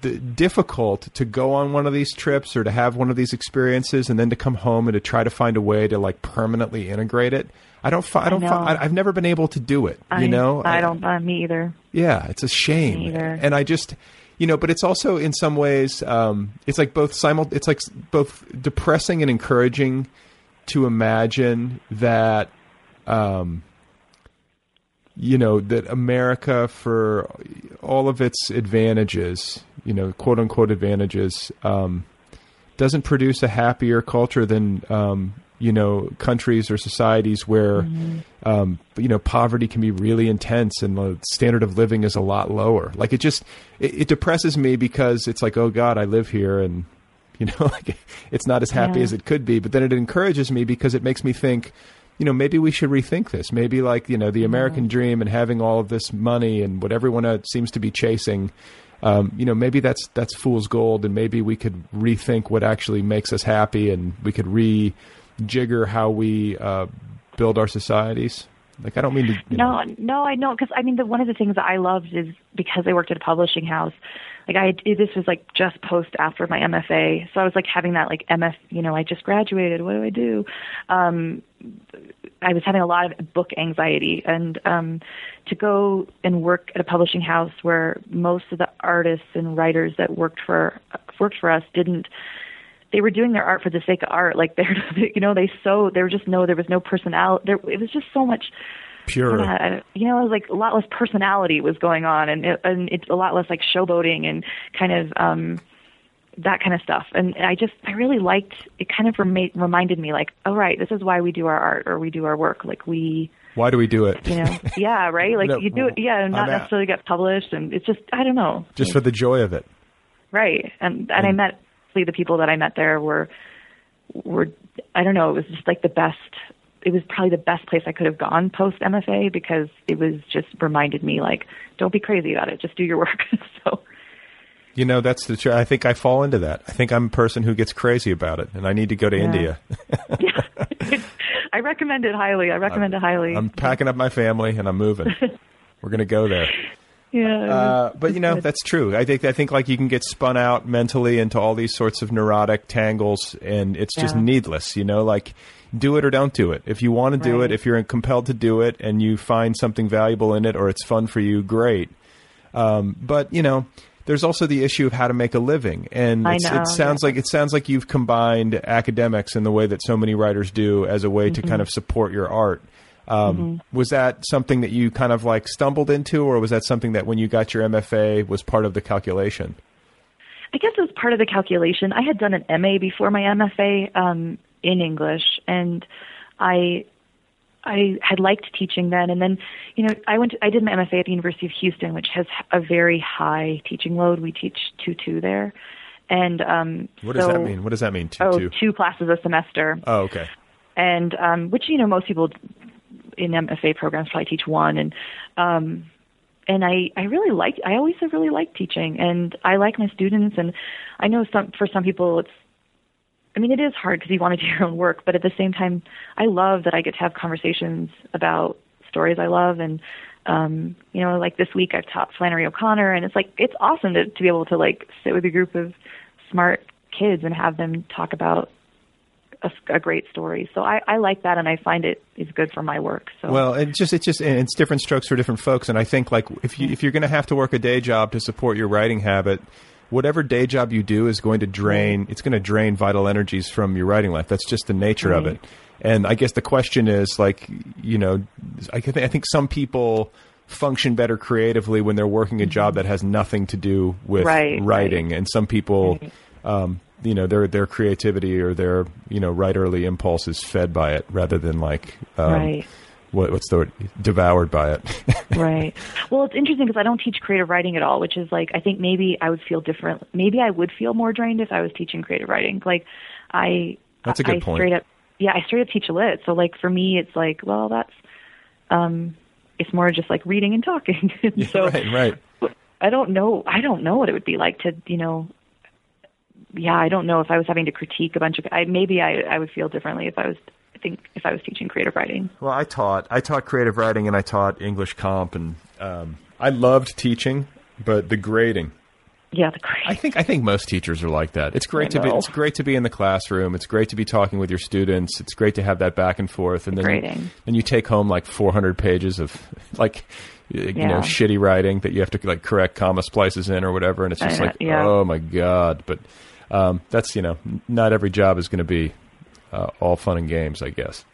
d- difficult to go on one of these trips or to have one of these experiences and then to come home and to try to find a way to like permanently integrate it. I don't fi- I don't I fi- I've never been able to do it, I, you know? I, I don't uh, me either. Yeah, it's a shame. Me either. And I just, you know, but it's also in some ways um, it's like both simul- it's like both depressing and encouraging to imagine that um, you know, that America, for all of its advantages, you know, quote unquote advantages, um, doesn't produce a happier culture than, um, you know, countries or societies where, mm-hmm. um, you know, poverty can be really intense and the standard of living is a lot lower. Like it just, it, it depresses me because it's like, oh God, I live here and, you know, like it's not as happy yeah. as it could be, but then it encourages me because it makes me think, you know, maybe we should rethink this. Maybe like, you know, the American dream and having all of this money and what everyone else seems to be chasing, um, you know, maybe that's that's fool's gold and maybe we could rethink what actually makes us happy and we could rejigger how we uh, build our societies. Like, I don't mean to... You no, know. no, I know, because I mean, the, one of the things that I loved is because I worked at a publishing house, like I, this was like just post after my M F A. So I was like having that like M F, you know, I just graduated. What do I do? Um, I was having a lot of book anxiety, and um, to go and work at a publishing house where most of the artists and writers that worked for, worked for us didn't, they were doing their art for the sake of art. Like they're, you know, they so, there was just no, there was no personality. There, it was just so much pure, uh, you know, it was like a lot less personality was going on, and it, and it's a lot less like showboating and kind of um, that kind of stuff. And I just, I really liked it. Kind of rem- reminded me, like, oh right, this is why we do our art or we do our work. Like we, why do we do it? You know, yeah, right. Like no, you do it, yeah, and not necessarily get published, and it's just, I don't know, just like, for the joy of it, right? And and, and I met the people that I met there were were I don't know, it was just like the best. It was probably the best place I could have gone post M F A because it was just reminded me like, don't be crazy about it. Just do your work. So, you know, that's the, tr- I think I fall into that. I think I'm a person who gets crazy about it and I need to go to yeah. India. yeah. I recommend it highly. I recommend I'm, it highly. I'm packing up my family and I'm moving. We're going to go there. Yeah. Uh, but you know, good. That's true. I think, I think like you can get spun out mentally into all these sorts of neurotic tangles and it's just yeah. needless, you know, like do it or don't do it. If you want to do right. it, if you're compelled to do it and you find something valuable in it or it's fun for you, great. Um, but you know, there's also the issue of how to make a living. And it's, know, it sounds yeah. like, it sounds like you've combined academics in the way that so many writers do as a way mm-hmm. to kind of support your art. Um, mm-hmm. Was that something that you kind of like stumbled into, or was that something that when you got your M F A was part of the calculation? I guess it was part of the calculation. I had done an M A before my M F A um, in English, and I I had liked teaching then. And then, you know, I went to, I did my M F A at the University of Houston, which has a very high teaching load. We teach two two there, and um, what does so, that mean? What does that mean? Two, oh, two? two classes a semester. Oh, okay. And um, which you know most people in M F A programs probably teach one. And, um, and I, I really like, I always have really liked teaching and I like my students. And I know some, for some people it's, I mean, it is hard because you want to do your own work, but at the same time, I love that I get to have conversations about stories I love. And, um, you know, like this week I've taught Flannery O'Connor and it's like, it's awesome to, to be able to like sit with a group of smart kids and have them talk about A, a great story. So I, I like that and I find it is good for my work. So well, it just, it just, it's different strokes for different folks. And I think like if you, if you're going to have to work a day job to support your writing habit, whatever day job you do is going to drain, it's going to drain vital energies from your writing life. That's just the nature right. of it. And I guess the question is like, you know, I think, I think some people function better creatively when they're working a job that has nothing to do with right, writing. Right. And some people, right. um, you know, their, their creativity or their, you know, writerly impulse is fed by it rather than like, um, right. what, what's the word? Devoured by it. right. Well, it's interesting because I don't teach creative writing at all, which is like, I think maybe I would feel different. Maybe I would feel more drained if I was teaching creative writing. Like I, that's a good I point. Straight up, yeah, I straight up teach lit. So like for me, it's like, well, that's, um, it's more just like reading and talking. so yeah, right, right. I don't know. I don't know what it would be like to, you know, yeah, I don't know if I was having to critique a bunch of, I, maybe I, I would feel differently if I was, I think if I was teaching creative writing. Well, I taught, I taught creative writing and I taught English comp and, um, I loved teaching, but the grading Yeah, the grades. I think I think most teachers are like that. It's great to be it's great to be in the classroom. It's great to be talking with your students. It's great to have that back and forth. And the then you, and you take home like four hundred pages of like you yeah. know shitty writing that you have to like correct comma splices in or whatever. And it's just I, like yeah. oh my god. But um, that's you know not every job is going to be uh, all fun and games, I guess.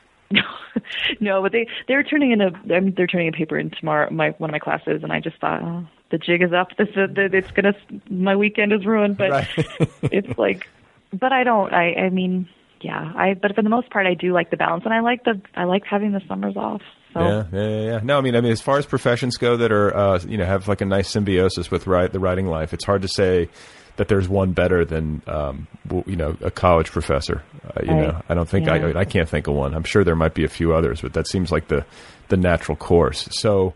No, but they they're turning in a they're turning a paper in tomorrow my one of my classes, and I just thought. Oh. The jig is up. This is, it's gonna. My weekend is ruined. But right. It's like, but I don't. I, I mean, yeah. I but for the most part, I do like the balance, and I like the. I like having the summers off. So. Yeah, yeah, yeah. No, I mean, I mean, as far as professions go that are, uh, you know, have like a nice symbiosis with write, the writing life. It's hard to say that there's one better than, um, you know, a college professor. Uh, you I, know, I don't think yeah. I. I can't think of one. I'm sure there might be a few others, but that seems like the, the natural course. So.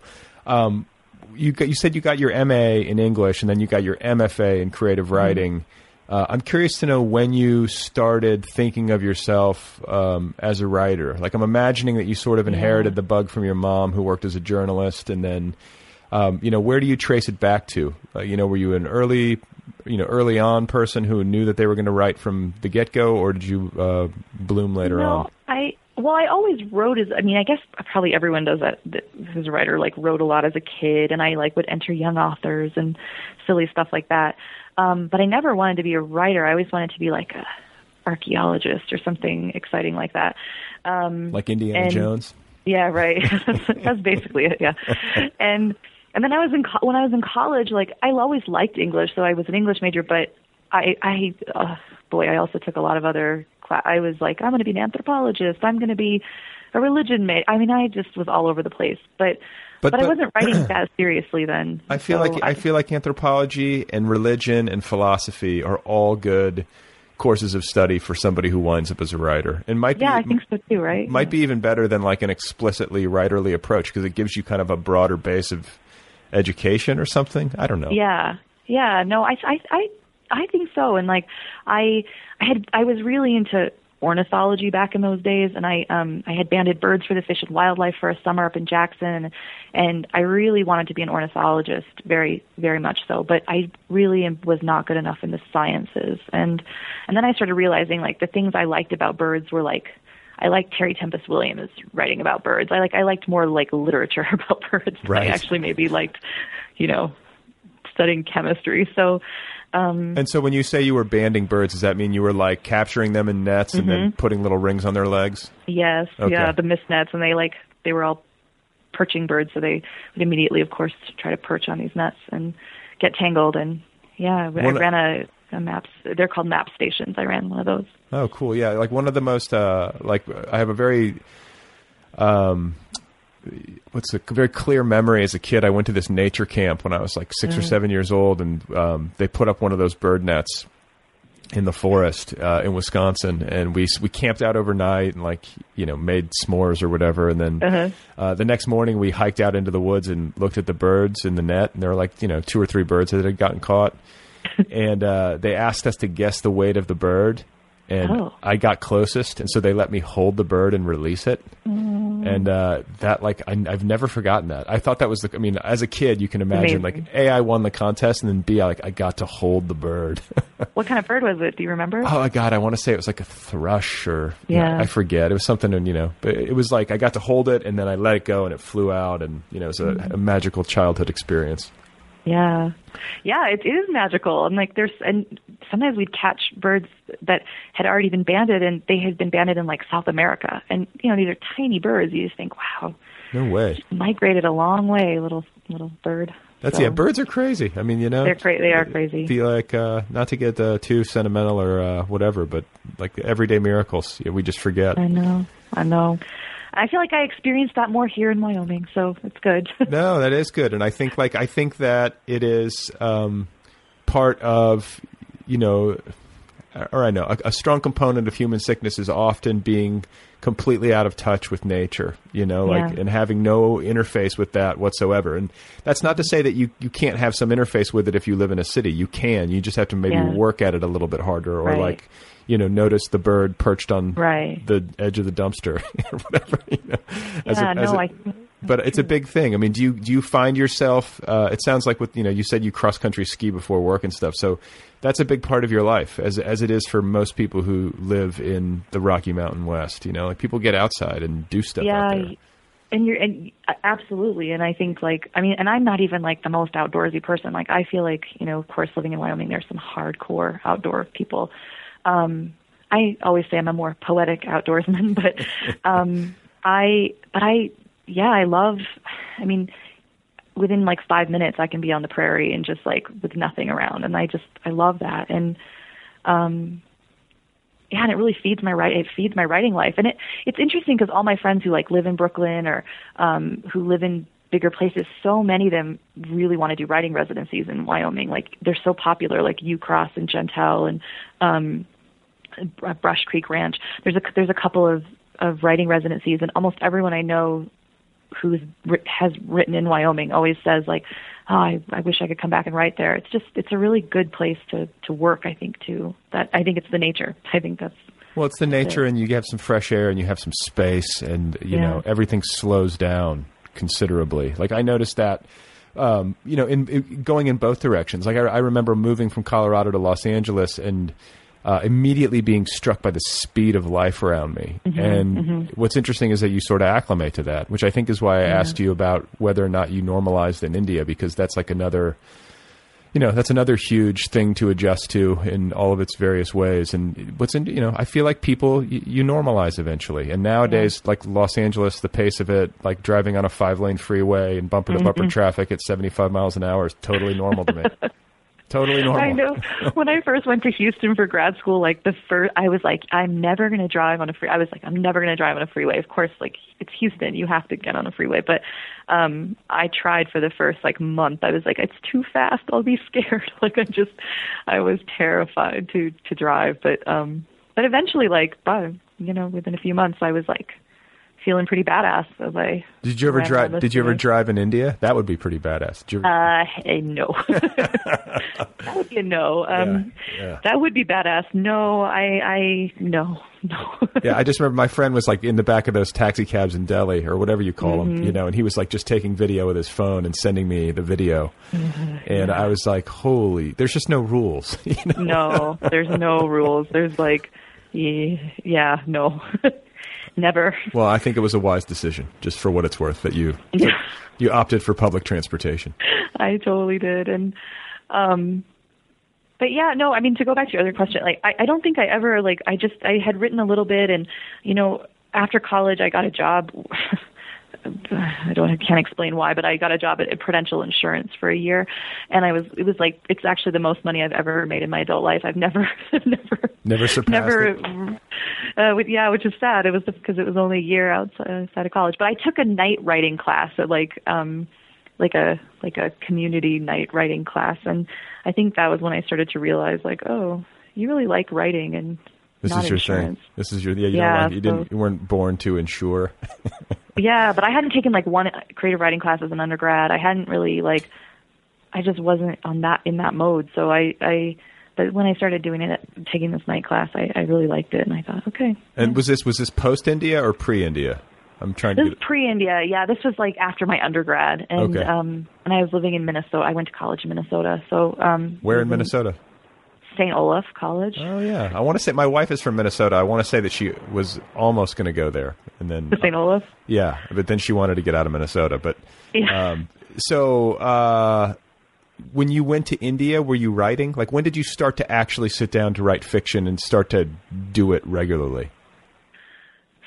Um, You got, you said you got your M A in English and then you got your M F A in creative writing. Uh, I'm curious to know when you started thinking of yourself um, as a writer. Like I'm imagining that you sort of inherited yeah. the bug from your mom who worked as a journalist. And then, um, you know, where do you trace it back to? Uh, you know, were you an early, you know, early on person who knew that they were going to write from the get-go, or did you uh, bloom later no, on? I... Well, I always wrote as, I mean, I guess probably everyone does that, that who's a writer, like, wrote a lot as a kid, and I, like, would enter young authors and silly stuff like that. Um, but I never wanted to be a writer. I always wanted to be, like, a archaeologist or something exciting like that. Um, like Indiana and, Jones? Yeah, right. That's basically it, yeah. And and then I was in co- when I was in college, like, I always liked English, so I was an English major, but I, I oh, boy, I also took a lot of other I was like, I'm going to be an anthropologist. I'm going to be a religion major. I mean, I just was all over the place. But but, but I wasn't writing that seriously then. I feel so like I, I feel like anthropology and religion and philosophy are all good courses of study for somebody who winds up as a writer. And might yeah, be, I think so too, right? Might yeah. be even better than like an explicitly writerly approach because it gives you kind of a broader base of education or something. I don't know. Yeah, yeah. No, I I. I I think so. And like, I, I had, I was really into ornithology back in those days. And I, um, I had banded birds for the Fish and Wildlife for a summer up in Jackson. And I really wanted to be an ornithologist very, very much so, but I really was not good enough in the sciences. And, and then I started realizing like the things I liked about birds were like, I liked Terry Tempest Williams writing about birds. I like, I liked more like literature about birds. Right. Than I actually maybe liked, you know, studying chemistry. So, Um, and so when you say you were banding birds, does that mean you were like capturing them in nets and mm-hmm. then putting little rings on their legs? Yes. Okay. Yeah, the mist nets. And they like, they were all perching birds. So they would immediately, of course, try to perch on these nets and get tangled. And yeah, one I ran a, a maps. They're called map stations. I ran one of those. Oh, cool. Yeah. Like one of the most, uh, like I have a very, um, what's a very clear memory as a kid. I went to this nature camp when I was like six mm. or seven years old, and um, they put up one of those bird nets in the forest uh, in Wisconsin, and we we camped out overnight and like you know made s'mores or whatever, and then uh-huh. uh, the next morning we hiked out into the woods and looked at the birds in the net, and there were like you know two or three birds that had gotten caught, and uh, they asked us to guess the weight of the bird. And oh. I got closest, and so they let me hold the bird and release it. Mm. And uh, that, like, I, I've never forgotten that. I thought that was the, I mean, as a kid, you can imagine, amazing. Like, A, I won the contest, and then B, I, like, I got to hold the bird. What kind of bird was it? Do you remember? Oh, God, I want to say it was like a thrush or, yeah. know, I forget. It was something, and you know, but it was like I got to hold it, and then I let it go, and it flew out, and, you know, it was a, mm. a magical childhood experience. Yeah. Yeah, it, it is magical. And like there's, and sometimes we'd catch birds that had already been banded, and they had been banded in like South America. And, you know, these are tiny birds. You just think, wow. No way. Migrated a long way, little, little bird. That's so, yeah. Birds are crazy. I mean, you know, they're cra- they are crazy. Be like, uh, not to get uh, too sentimental or uh, whatever, but like everyday miracles, you know, we just forget. I know. I know. I feel like I experienced that more here in Wyoming, so it's good. No, that is good. And I think like I think that it is um, part of, you know, or I know, a, a strong component of human sickness is often being completely out of touch with nature, you know, like yeah. and having no interface with that whatsoever. And that's not to say that you, you can't have some interface with it if you live in a city. You can. You just have to maybe yeah. work at it a little bit harder or right. like – you know, notice the bird perched on right. the edge of the dumpster or whatever. You know, as yeah, a, as no, a, I, but it's a big thing. I mean, do you do you find yourself? Uh, it sounds like with you know, you said you cross country ski before work and stuff. So that's a big part of your life, as as it is for most people who live in the Rocky Mountain West. You know, like people get outside and do stuff. Yeah, out there. and you're and absolutely. And I think like I mean, and I'm not even like the most outdoorsy person. Like I feel like you know, of course, living in Wyoming, there's some hardcore outdoor people. Um, I always say I'm a more poetic outdoorsman, but um, I, but I, yeah, I love, I mean, within like five minutes I can be on the prairie and just like with nothing around. And I just, I love that. And, um, yeah, and it really feeds my writing, it feeds my writing life. And it, it's interesting because all my friends who like live in Brooklyn or, um, who live in bigger places, so many of them really want to do writing residencies in Wyoming. Like they're so popular, like U Cross and Gentel and, um, Brush Creek Ranch. There's a there's a couple of, of writing residencies, and almost everyone I know who has written in Wyoming always says like, "Oh, I, I wish I could come back and write there." It's just it's a really good place to, to work. I think too that I think it's the nature. I think that's well, it's the nature, it. and you have some fresh air, and you have some space, and you yeah. know everything slows down considerably. Like I noticed that. Um, you know, in, in going in both directions. Like I, I remember moving from Colorado to Los Angeles, and Uh, immediately being struck by the speed of life around me. Mm-hmm, and mm-hmm. what's interesting is that you sort of acclimate to that, which I think is why I yeah. asked you about whether or not you normalized in India, because that's like another, you know, that's another huge thing to adjust to in all of its various ways. And what's in, you know, I feel like people, y- you normalize eventually. And nowadays, yeah. like Los Angeles, the pace of it, like driving on a five lane freeway and bumper to bumper traffic at seventy-five miles an hour is totally normal to me. Totally normal. I know. When I first went to Houston for grad school, like the first, I was like, I'm never going to drive on a free. I was like, I'm never going to drive on a freeway. Of course, like it's Houston, you have to get on a freeway. But um, I tried for the first like month. I was like, it's too fast. I'll be scared. Like I just, I was terrified to to drive. But um, but eventually, like, by, you know, within a few months, I was like feeling pretty badass. As I did you ever drive? Did you ever drive in India? That would be pretty badass. Did you ever- uh, hey, no. That would be a no. Um, yeah, yeah. That would be badass. No, I, I no, no. Yeah, I just remember my friend was like in the back of those taxi cabs in Delhi or whatever you call mm-hmm. them, you know, and he was like just taking video with his phone and sending me the video. Mm-hmm. And yeah. I was like, holy, there's just no rules. You know? No, there's no rules. There's like, yeah, no. Never. Well, I think it was a wise decision, just for what it's worth, that you that you opted for public transportation. I totally did, and um, but yeah, no, I mean to go back to your other question, like I, I don't think I ever like I just I had written a little bit, and you know after college I got a job. I don't I can't explain why, but I got a job at, at Prudential Insurance for a year, and I was it was like it's actually the most money I've ever made in my adult life. I've never never never surpassed never, it. Uh, with, yeah, which is sad. It was because it was only a year outside, outside of college. But I took a night writing class at like um, like a like a community night writing class, and I think that was when I started to realize like, oh, you really like writing and this not is your insurance. Thing. This is your yeah. You, yeah, don't like, you so, didn't you weren't born to insure. Yeah, but I hadn't taken like one creative writing class as an undergrad. I hadn't really like, I just wasn't on that in that mode. So I, I but when I started doing it, taking this night class, I, I really liked it, and I thought, okay. And yeah. was this was this post India or pre India? I'm trying this to. This get... pre India, yeah. This was like after my undergrad, and okay. um, and I was living in Minnesota. I went to college in Minnesota, so um. Where in Minnesota? Saint Olaf College. Oh yeah, I want to say my wife is from Minnesota. I want to say that she was almost going to go there, and then the Saint Olaf. Yeah, but then she wanted to get out of Minnesota. But yeah. um, so uh, when you went to India, were you writing? Like, when did you start to actually sit down to write fiction and start to do it regularly?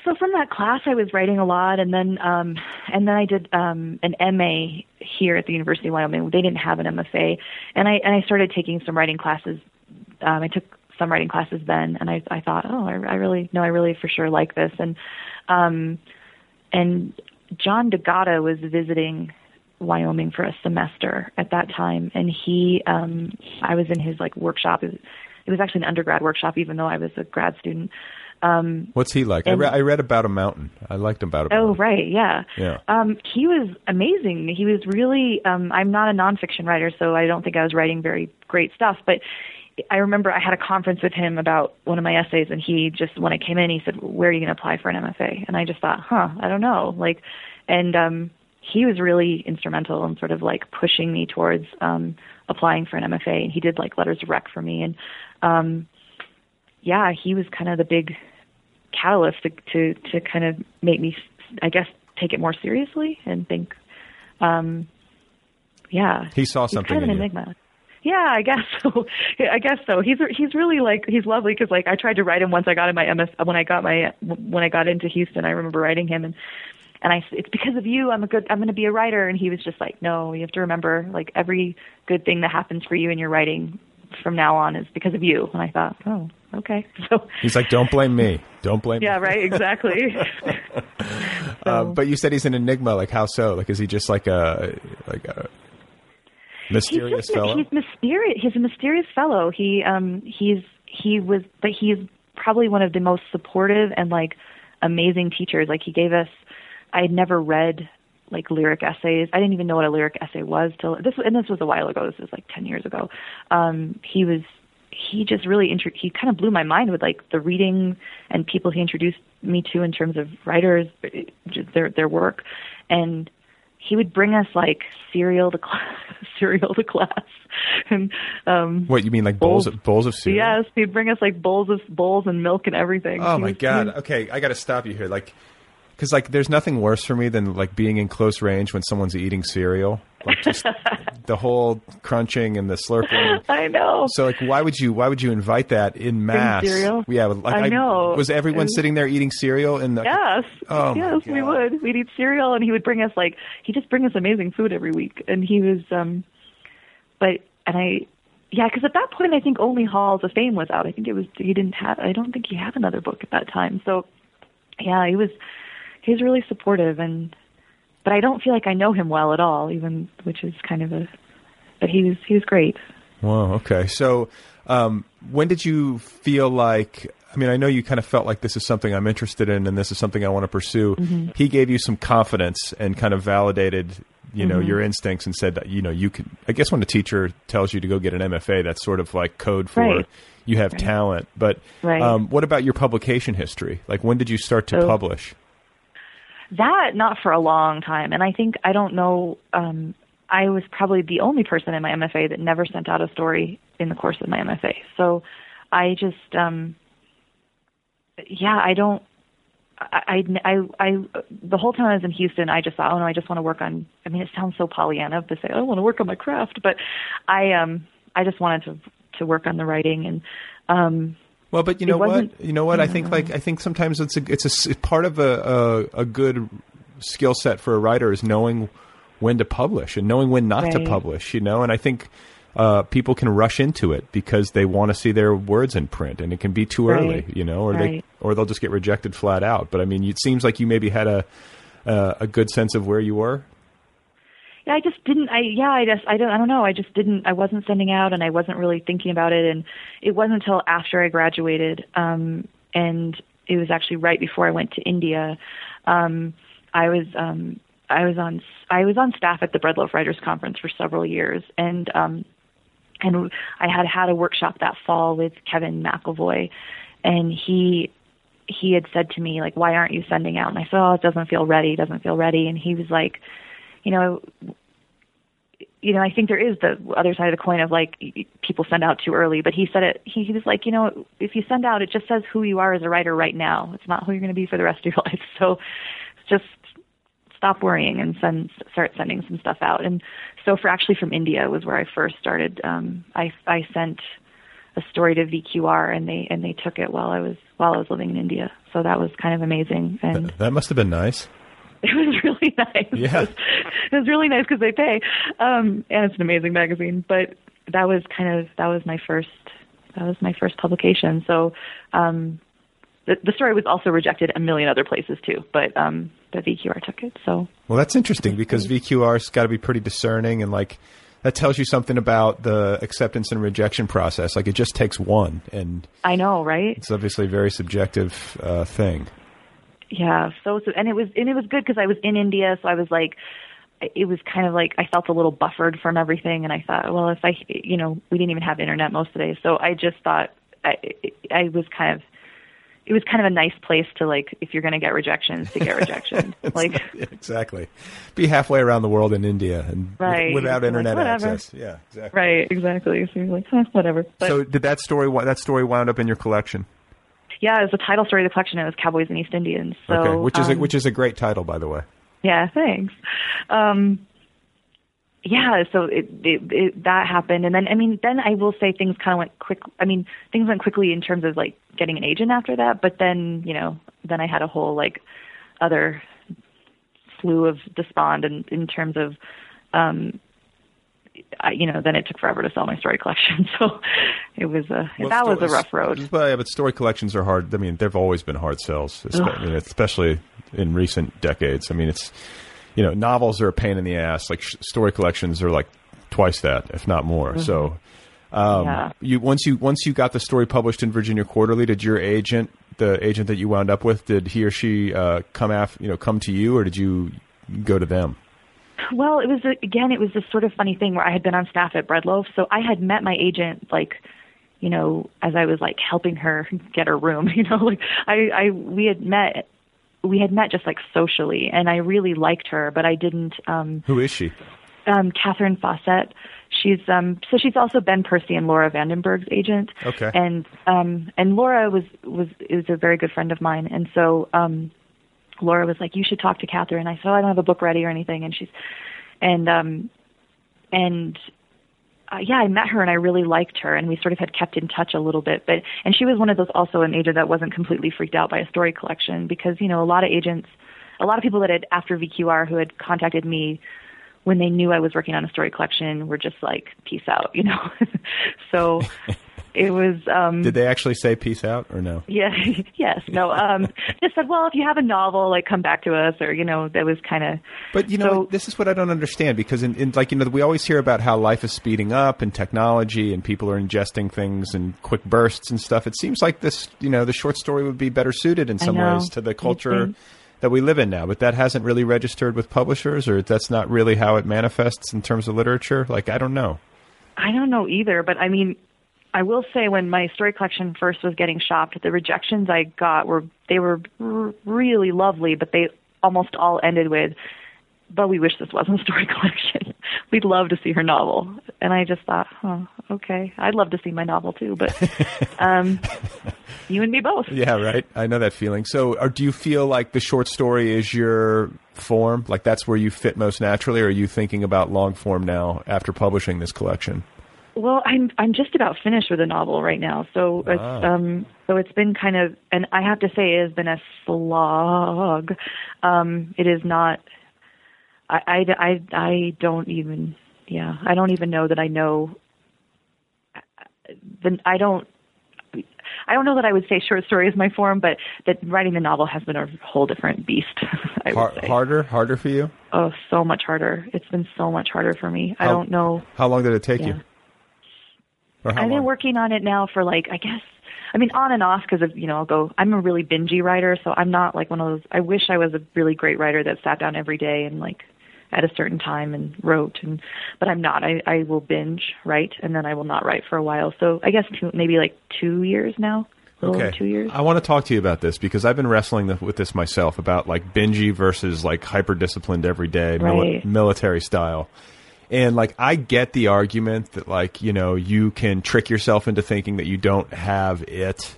So from that class, I was writing a lot, and then um, and then I did um, an M A here at the University of Wyoming. They didn't have an M F A, and I and I started taking some writing classes. Um, I took some writing classes then, and I, I thought, oh, I, I really, no, I really for sure like this. And um, and John D'Agata was visiting Wyoming for a semester at that time, and he, um, I was in his like workshop. It was, it was actually an undergrad workshop, even though I was a grad student. Um, What's he like? And, I, re- I read About a Mountain. I liked about a oh, mountain. Oh, right. Yeah. Yeah. Um, he was amazing. He was really, um, I'm not a nonfiction writer, so I don't think I was writing very great stuff, but I remember I had a conference with him about one of my essays, and he just, when I came in, he said, where are you going to apply for an M F A? And I just thought, huh, I don't know. Like, and, um, he was really instrumental in sort of like pushing me towards um, applying for an M F A. And he did like letters of rec for me. And um, yeah, he was kind of the big catalyst to, to, to kind of make me, I guess, take it more seriously and think, um, yeah. He saw something in you. He's kind of an enigma. Yeah, I guess so. I guess so. He's he's really like he's lovely because like I tried to write him once I got in my MS when I got my when I got into Houston. I remember writing him and and I it's because of you I'm a good I'm going to be a writer, and he was just like, no, you have to remember like every good thing that happens for you in your writing from now on is because of you. And I thought, oh, okay. So he's like, don't blame me. Don't blame yeah, me. Yeah, right. Exactly. so. uh, but you said he's an enigma. Like how so? Like is he just like a like a mysterious he's just, fellow. He's mysterious. He's a mysterious fellow. He um he's he was, but he's probably one of the most supportive and like amazing teachers. Like he gave us. I had never read like lyric essays. I didn't even know what a lyric essay was till this, and this was a while ago. This was like ten years ago. Um, he was he just really intro- he kind of blew my mind with like the reading and people he introduced me to in terms of writers, their their work, and. He would bring us like cereal to class, cereal to class, and um, what you mean like bowls, bowls of bowls of cereal? Yes, he'd bring us like bowls of bowls and milk and everything. Oh he my was, god! Was, okay, I got to stop you here, like, because like there's nothing worse for me than like being in close range when someone's eating cereal, like just the whole crunching and the slurping. I know. So like, why would you? Why would you invite that in mass? Bring cereal? Yeah, like, I know. I, was everyone and, sitting there eating cereal? In the, yes. Oh yes, we would. We'd eat cereal, and he would bring us like he just bring us amazing food every week, and he was. Um, but and I, yeah, because at that point I think only Halls of Fame was out. I think it was he didn't have. I don't think he had another book at that time. So, yeah, he was. He's really supportive, and but I don't feel like I know him well at all, even which is kind of a. But he was he was great. Wow. Okay. So, um, when did you feel like? I mean, I know you kind of felt like this is something I'm interested in, and this is something I want to pursue. Mm-hmm. He gave you some confidence and kind of validated, you know, mm-hmm. your instincts and said that you know you can. I guess when a teacher tells you to go get an M F A, that's sort of like code for. Right. You have right. talent. But right. um, what about your publication history? Like, when did you start to oh. publish? That, not for a long time. And I think, I don't know, um, I was probably the only person in my M F A that never sent out a story in the course of my M F A. So I just, um, yeah, I don't, I, I, I, I, the whole time I was in Houston, I just thought, oh no, I just want to work on, I mean, it sounds so Pollyanna to say, I want to work on my craft, but I, um, I just wanted to, to work on the writing and, um, well, but you know what? You know what? I think like I think sometimes it's a it's a part of a a, a good skill set for a writer is knowing when to publish and knowing when not right. to publish. You know, and I think uh, people can rush into it because they want to see their words in print, and it can be too right. early. You know, or right. they or they'll just get rejected flat out. But I mean, it seems like you maybe had a uh, a good sense of where you were. Yeah, I just didn't. I yeah, I just I don't I don't know. I just didn't. I wasn't sending out, and I wasn't really thinking about it. And it wasn't until after I graduated, um, and it was actually right before I went to India. Um, I was um, I was on I was on staff at the Breadloaf Writers Conference for several years, and um, and I had had a workshop that fall with Kevin McElvoy, and he he had said to me like, "Why aren't you sending out?" And I said, "Oh, it doesn't feel ready. Doesn't feel ready." And he was like. You know, you know, I think there is the other side of the coin of like people send out too early, but he said it, he, he was like, you know, if you send out, it just says who you are as a writer right now. It's not who you're going to be for the rest of your life. So just stop worrying and send, start sending some stuff out. And so for actually from India was where I first started. Um, I, I sent a story to V Q R and they, and they took it while I was, while I was living in India. So that was kind of amazing. And that must've been nice. It was really nice. Yeah. It was, it was really nice because they pay, um, and it's an amazing magazine. But that was kind of that was my first that was my first publication. So um, the, the story was also rejected a million other places too. But um, but V Q R took it. So well, that's interesting because V Q R's got to be pretty discerning and like that tells you something about the acceptance and rejection process. Like it just takes one. And I know, right? It's obviously a very subjective uh, thing. Yeah. So, so, and it was, and it was good cause I was in India. So I was like, it was kind of like, I felt a little buffered from everything. And I thought, well, if I, you know, we didn't even have internet most of the day. So I just thought I, I was kind of, it was kind of a nice place to, like, if you're going to get rejections, to get rejections. Like, not, exactly. Be halfway around the world in India and right. with, without internet like, access. Yeah, exactly. Right, exactly. So you're like, huh, whatever. But, so did that story, that story wound up in your collection? Yeah, it was the title story of the collection. It was Cowboys and East Indians. So, okay, which is, um, a, which is a great title, by the way. Yeah, thanks. Um, yeah, so it, it, it, that happened. And then, I mean, then I will say things kind of went quick. I mean, things went quickly in terms of, like, getting an agent after that. But then, you know, then I had a whole, like, other slew of despond in, in terms of, um, I, you know, then it took forever to sell my story collection. So it was a, well, that story, was a rough road. Well, yeah, but story collections are hard. I mean, they've always been hard sells, especially, especially in recent decades. I mean, it's... You know, novels are a pain in the ass. Like sh- story collections are like twice that, if not more. Mm-hmm. So, um, yeah. you once you once you got the story published in Virginia Quarterly, did your agent, the agent that you wound up with, did he or she uh, come af- you know, come to you, or did you go to them? Well, it was again, it was this sort of funny thing where I had been on staff at Bread Loaf, so I had met my agent like. You know, as I was like helping her get her room. You know, like I, I we had met. We had met just like socially, and I really liked her, but I didn't. Um, Who is she? Um, Catherine Fawcett. She's um, so she's also Ben Percy and Laura Vandenberg's agent. Okay. And um, and Laura was was is a very good friend of mine, and so um, Laura was like, "You should talk to Catherine." I said, oh, "I don't have a book ready or anything," and she's, and um, and. Uh, yeah, I met her and I really liked her, and we sort of had kept in touch a little bit. But and she was one of those also an agent that wasn't completely freaked out by a story collection, because you know a lot of agents, a lot of people that had after V Q R who had contacted me when they knew I was working on a story collection were just like, peace out, you know. So it was. Um, Did they actually say peace out or no? Yeah, yes, no. Um, just said, well, if you have a novel, like come back to us, or you know, that was kind of. But you know, so, this is what I don't understand, because in, in like you know, we always hear about how life is speeding up and technology, and people are ingesting things in quick bursts and stuff. It seems like this, you know, the short story would be better suited in some ways to the culture that we live in now, but that hasn't really registered with publishers, or that's not really how it manifests in terms of literature. Like I don't know. I don't know either, but I mean. I will say when my story collection first was getting shopped, the rejections I got were, they were r- really lovely, but they almost all ended with, but we wish this wasn't a story collection. We'd love to see her novel. And I just thought, oh, okay, I'd love to see my novel too, but um, you and me both. Yeah, right. I know that feeling. So or do you feel like the short story is your form? Like that's where you fit most naturally, or are you thinking about long form now after publishing this collection? Well, I'm I'm just about finished with a novel right now, so ah. it's um so it's been kind of, and I have to say it has been a slog. Um, it is not. I, I, I, I don't even yeah I don't even know that I know. Then I don't I don't know that I would say short story is my form, but that writing the novel has been a whole different beast. I would Har- say. Harder, harder for you? Oh, so much harder. It's been so much harder for me. How, I don't know. How long did it take yeah. you? I've been working on it now for like, I guess, I mean, on and off because of, you know, I'll go, I'm a really bingy writer. So I'm not like one of those, I wish I was a really great writer that sat down every day and like at a certain time and wrote. And But I'm not. I, I will binge write and then I will not write for a while. So I guess two, maybe like two years now. Okay. Two years. I want to talk to you about this because I've been wrestling with this myself about like bingy versus like hyper-disciplined every day, right. mil- military style. And, like, I get the argument that, like, you know, you can trick yourself into thinking that you don't have it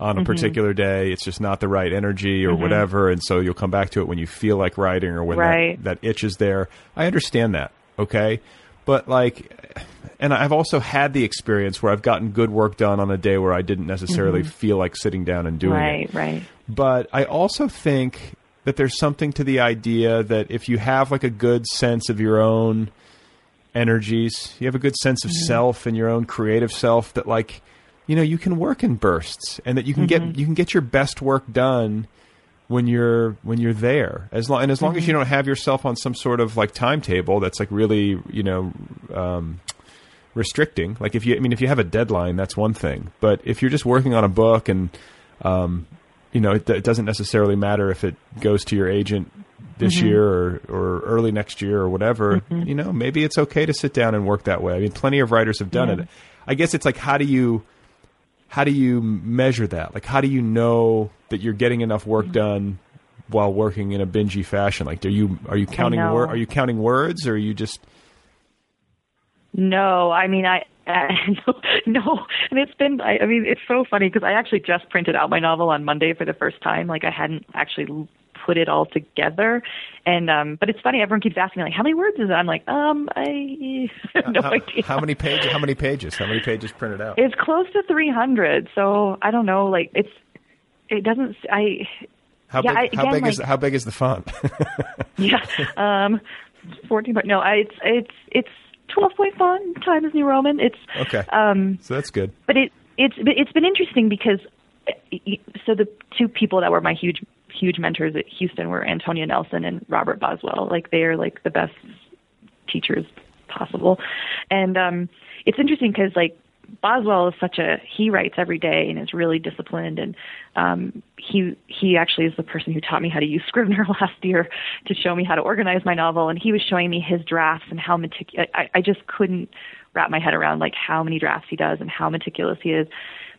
on a mm-hmm. particular day. It's just not the right energy or mm-hmm. whatever. And so you'll come back to it when you feel like writing or when right. that, that itch is there. I understand that. Okay. But, like, and I've also had the experience where I've gotten good work done on a day where I didn't necessarily mm-hmm. feel like sitting down and doing right, it. Right, right. But I also think that there's something to the idea that if you have, like, a good sense of your own energies, you have a good sense of mm-hmm. self and your own creative self that like, you know, you can work in bursts and that you can mm-hmm. get, you can get your best work done when you're, when you're there as long, and as long mm-hmm. as you don't have yourself on some sort of like timetable that's like really, you know, um, restricting. Like if you, I mean, if you have a deadline, that's one thing, but if you're just working on a book and, um, you know, it, it doesn't necessarily matter if it goes to your agent this mm-hmm. year or, or early next year or whatever, mm-hmm. you know, maybe it's okay to sit down and work that way. I mean, plenty of writers have done yeah. it. I guess it's like, how do you how do you measure that? Like, how do you know that you're getting enough work done while working in a bingy fashion? Like, do you are you counting wor- are you counting words, or are you just? No, I mean I. Uh, no, and it's been, I, I mean, it's so funny because I actually just printed out my novel on Monday for the first time. Like, I hadn't actually put it all together. And, um, but it's funny, everyone keeps asking me, like, how many words is it? I'm like, um, I have no how, idea. How many pages, how many pages, how many pages printed out? It's close to three hundred. So I don't know, like, it's, it doesn't, I, how yeah, big, I, again, how big like, is, how big is the font? yeah. Um, fourteen, but no, I, it's, it's, it's, twelve point one Times New Roman. It's okay. Um, so that's good. But it it's it's been interesting because so the two people that were my huge huge mentors at Houston were Antonia Nelson and Robert Boswell. Like, they are like the best teachers possible, and um, it's interesting because like Boswell is such a he writes every day and is really disciplined, and um, he he actually is the person who taught me how to use Scrivener last year to show me how to organize my novel, and he was showing me his drafts and how meticulous. I, I just couldn't wrap my head around like how many drafts he does and how meticulous he is.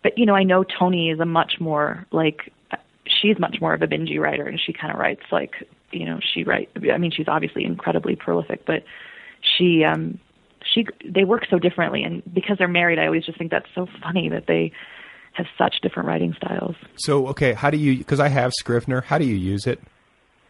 But you know, I know Toni is a much more like she's much more of a bingy writer, and she kind of writes like you know she writes. I mean, she's obviously incredibly prolific, but she. Um, She, they work so differently, and because they're married, I always just think that's so funny that they have such different writing styles. So, okay, how do you, because I have Scrivener, how do you use it?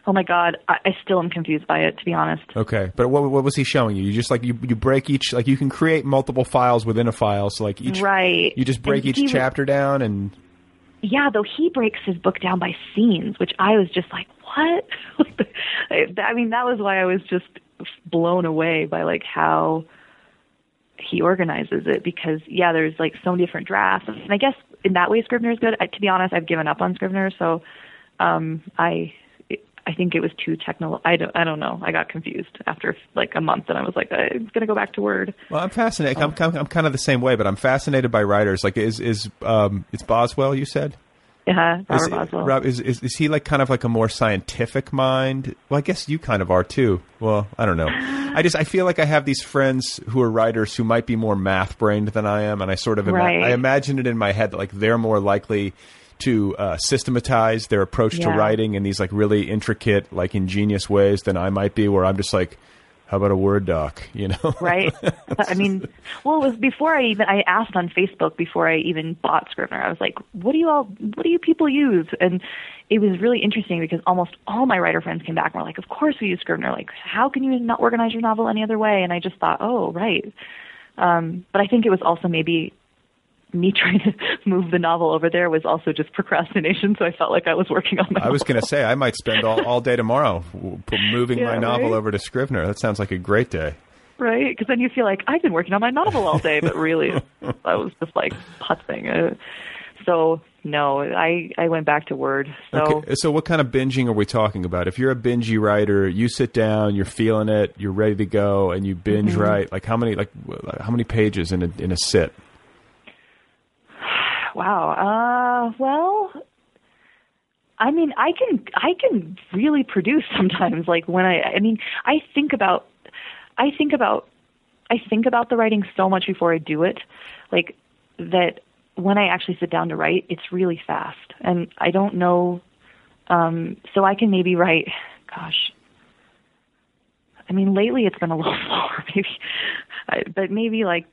Oh my God, I, I still am confused by it, to be honest. Okay, but what what was he showing you? You just like, you, you break each, like you can create multiple files within a file, so like each, right. you just break and each chapter was, down and... Yeah, though he breaks his book down by scenes, which I was just like, what? I mean, that was why I was just blown away by like how... he organizes it because, yeah, there's like so many different drafts. And I guess in that way, Scrivener is good. I, to be honest, I've given up on Scrivener. So, um, I, it, I think it was too technical. I don't, I don't know. I got confused after like a month and I was like, I'm going to go back to Word. Well, I'm fascinated. Um, I'm, I'm, I'm kind of the same way, but I'm fascinated by writers. Like is, is, um, it's Boswell, you said? Yeah. Robert is, Boswell. Rob, is, is, is he like kind of like a more scientific mind? Well, I guess you kind of are too. Well, I don't know. I just, I feel like I have these friends who are writers who might be more math brained than I am. And I sort of, ima- right. I imagine it in my head that like they're more likely to uh, systematize their approach yeah. to writing in these like really intricate, like ingenious ways than I might be, where I'm just like, how about a Word doc, you know? Right. I mean, well, it was before I even, I asked on Facebook before I even bought Scrivener, I was like, what do you all, what do you people use? And it was really interesting because almost all my writer friends came back and were like, of course we use Scrivener. Like, how can you not organize your novel any other way? And I just thought, oh, right. Um, but I think it was also maybe me trying to move the novel over there was also just procrastination. So I felt like I was working on my I was going to say, I might spend all, all day tomorrow moving yeah, my novel right? over to Scrivener. That sounds like a great day. Right? Because then you feel like, I've been working on my novel all day, but really, I was just like putzing. So, no, I, I went back to Word. So. Okay. So what kind of binging are we talking about? If you're a bingy writer, you sit down, you're feeling it, you're ready to go, and you binge mm-hmm. write. Like how many like how many pages in a in a sit? Wow. Uh, well, I mean, I can, I can really produce sometimes. Like when I, I mean, I think about, I think about, I think about the writing so much before I do it. Like that when I actually sit down to write, it's really fast and I don't know. Um, so I can maybe write, gosh, I mean, lately it's been a little slower, maybe, I, but maybe like,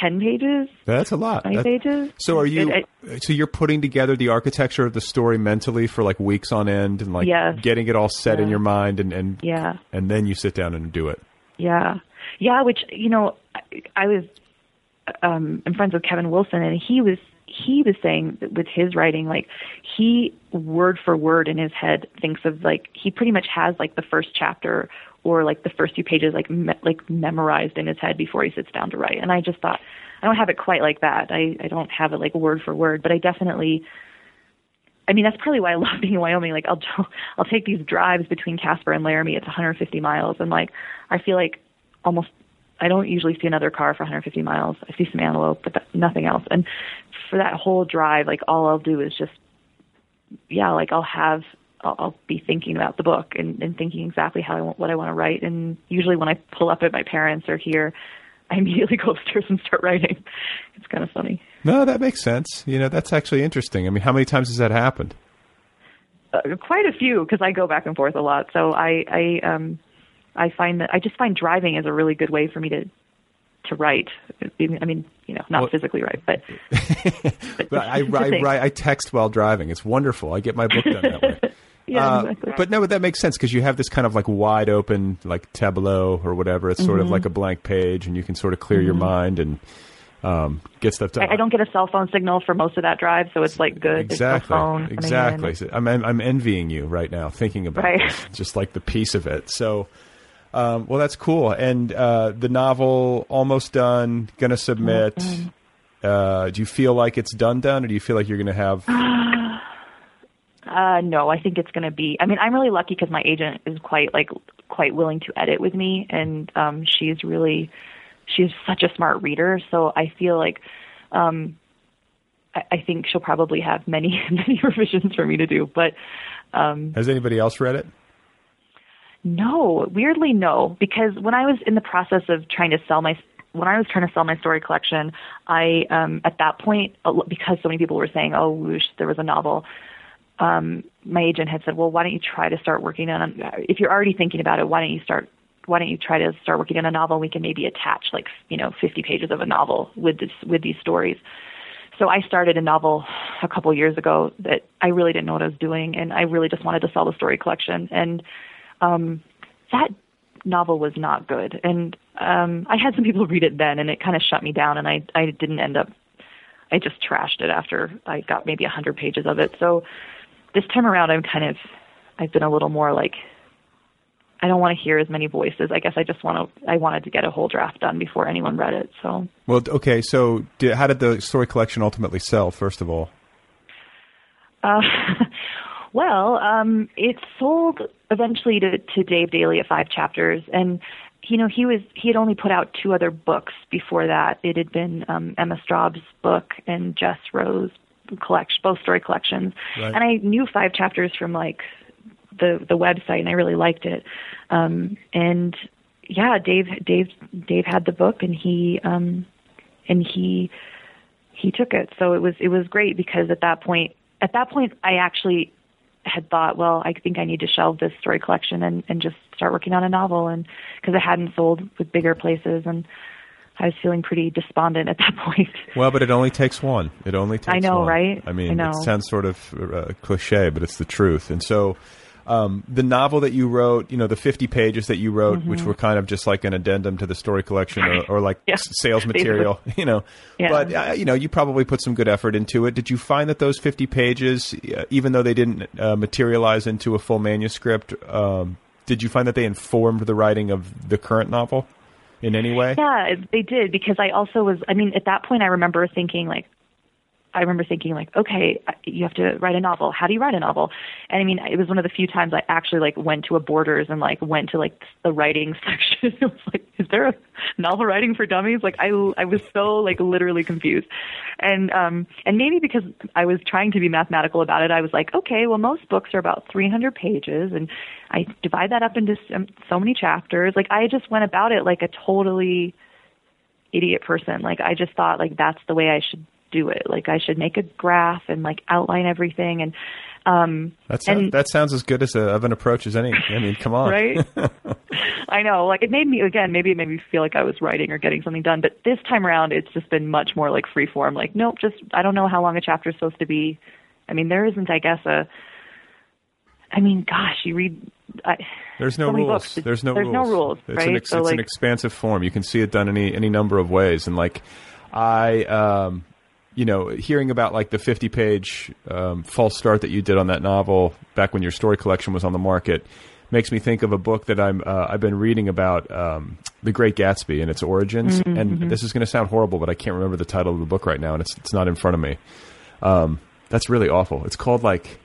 ten pages. That's a lot. twenty pages. So are you? It, it, so you're putting together the architecture of the story mentally for like weeks on end, and like yes. getting it all set yeah. in your mind, and and yeah. and then you sit down and do it. Yeah, yeah. Which you know, I, I was. Um, I'm friends with Kevin Wilson, and he was he was saying that with his writing, like he word for word in his head thinks of like he pretty much has like the first chapter. Or like the first few pages, like me- like memorized in his head before he sits down to write. And I just thought, I don't have it quite like that. I, I don't have it like word for word, but I definitely, I mean, that's probably why I love being in Wyoming. Like I'll I'll take these drives between Casper and Laramie. It's one hundred fifty miles, and like I feel like almost I don't usually see another car for one hundred fifty miles. I see some antelope, but that, nothing else. And for that whole drive, like all I'll do is just, yeah, like I'll have. I'll be thinking about the book and, and thinking exactly how I want, what I want to write. And usually when I pull up at my parents or here, I immediately go upstairs and start writing. It's kind of funny. No, that makes sense. You know, that's actually interesting. I mean, how many times has that happened? Uh, quite a few, because I go back and forth a lot. So I, I, um, I find that I just find driving is a really good way for me to to write. I mean, you know, not well, physically write, but, but, but I, I, I, I text while driving. It's wonderful. I get my book done that way. Yeah, uh, exactly. But no, but that makes sense because you have this kind of like wide open, like tableau or whatever. It's sort mm-hmm. of like a blank page, and you can sort of clear mm-hmm. your mind and um, get stuff done. I, I don't get a cell phone signal for most of that drive, so it's like good. Exactly, phone exactly. So I'm I'm envying you right now, thinking about right. this, just like the piece of it. So, um, well, that's cool. And uh, the novel almost done, gonna submit. Mm-hmm. Uh, do you feel like it's done, done, or do you feel like you're gonna have? Uh, no, I think it's going to be, I mean, I'm really lucky because my agent is quite like, quite willing to edit with me. And, um, she's really, she's such a smart reader. So I feel like, um, I, I think she'll probably have many, many revisions for me to do, but, um, has anybody else read it? No, weirdly, no, because when I was in the process of trying to sell my When I was trying to sell my story collection, I, um, at that point, because so many people were saying, oh, we wish there was a novel. Um, my agent had said, well, why don't you try to start working on, a, if you're already thinking about it, why don't you start, why don't you try to start working on a novel? We can maybe attach like, you know, fifty pages of a novel with this, with these stories. So I started a novel a couple of years ago that I really didn't know what I was doing. And I really just wanted to sell the story collection. And, um, that novel was not good. And, um, I had some people read it then and it kind of shut me down and I, I didn't end up, I just trashed it after I got maybe a hundred pages of it. So, this time around, I'm kind of, I've been a little more like, I don't want to hear as many voices. I guess I just want to, I wanted to get a whole draft done before anyone read it. So, well, okay. So did, how did the story collection ultimately sell, first of all? Uh, well, um, it sold eventually to, to Dave Daly at Five Chapters. And, you know, he was, he had only put out two other books before that. It had been um, Emma Straub's book and Jess Rose's collection, both story collections. Right. And I knew Five Chapters from like the, the website and I really liked it. Um, and yeah, Dave, Dave, Dave had the book and he, um, and he, he took it. So it was, it was great because at that point, at that point I actually had thought, well, I think I need to shelve this story collection and, and just start working on a novel. And cause it hadn't sold with bigger places and, I was feeling pretty despondent at that point. Well, but it only takes one. It only takes one. I know, one. right? I mean, I know. It sounds sort of uh, cliche, but it's the truth. And so um, the novel that you wrote, you know, the fifty pages that you wrote, mm-hmm. which were kind of just like an addendum to the story collection or, or like yeah. sales material, you know. Yeah. But, uh, you know, you probably put some good effort into it. Did you find that those fifty pages, uh, even though they didn't uh, materialize into a full manuscript, um, did you find that they informed the writing of the current novel? In any way? Yeah, they did because I also was, I mean, at that point I remember thinking like, I remember thinking like, okay, you have to write a novel. How do you write a novel? And I mean, it was one of the few times I actually like went to a Borders and like went to like the writing section. It was like, is there a novel writing for dummies? Like I, I was so like literally confused. And, um, and maybe because I was trying to be mathematical about it, I was like, okay, well, most books are about three hundred pages and I divide that up into so many chapters. Like I just went about it like a totally idiot person. Like I just thought like, that's the way I should do it. Like I should make a graph and like outline everything. And, um, that sounds, and, that sounds as good as a, of an approach as any, I mean, come on. Right. I know. Like it made me, again, maybe it made me feel like I was writing or getting something done, but this time around, it's just been much more like free form. Like, nope, just, I don't know how long a chapter is supposed to be. I mean, there isn't, I guess, a, I mean, gosh, you read, I, there's no so rules. Books. There's no there's rules. There's no rules. It's, right? an, ex- so, it's like, an expansive form. You can see it done any, any number of ways. And like, I, um, you know, hearing about like the fifty page um, false start that you did on that novel back when your story collection was on the market makes me think of a book that I'm, uh, I've been reading about um, The Great Gatsby and its origins. Mm-hmm, and mm-hmm. this is going to sound horrible, but I can't remember the title of the book right now and it's, it's not in front of me. Um, that's really awful. It's called like,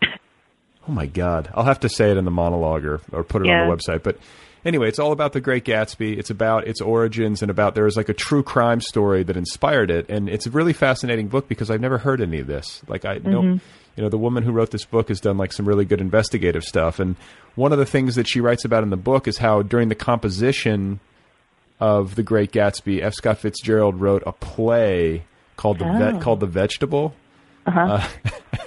oh my God, I'll have to say it in the monologue or, or put it yeah. on the website. But anyway, it's all about The Great Gatsby. It's about its origins and about there is like a true crime story that inspired it. And it's a really fascinating book because I've never heard any of this. Like I mm-hmm. know, you know, the woman who wrote this book has done like some really good investigative stuff. And one of the things that she writes about in the book is how during the composition of The Great Gatsby, F. Scott Fitzgerald wrote a play called The oh. Vet called The Vegetable, uh-huh. uh,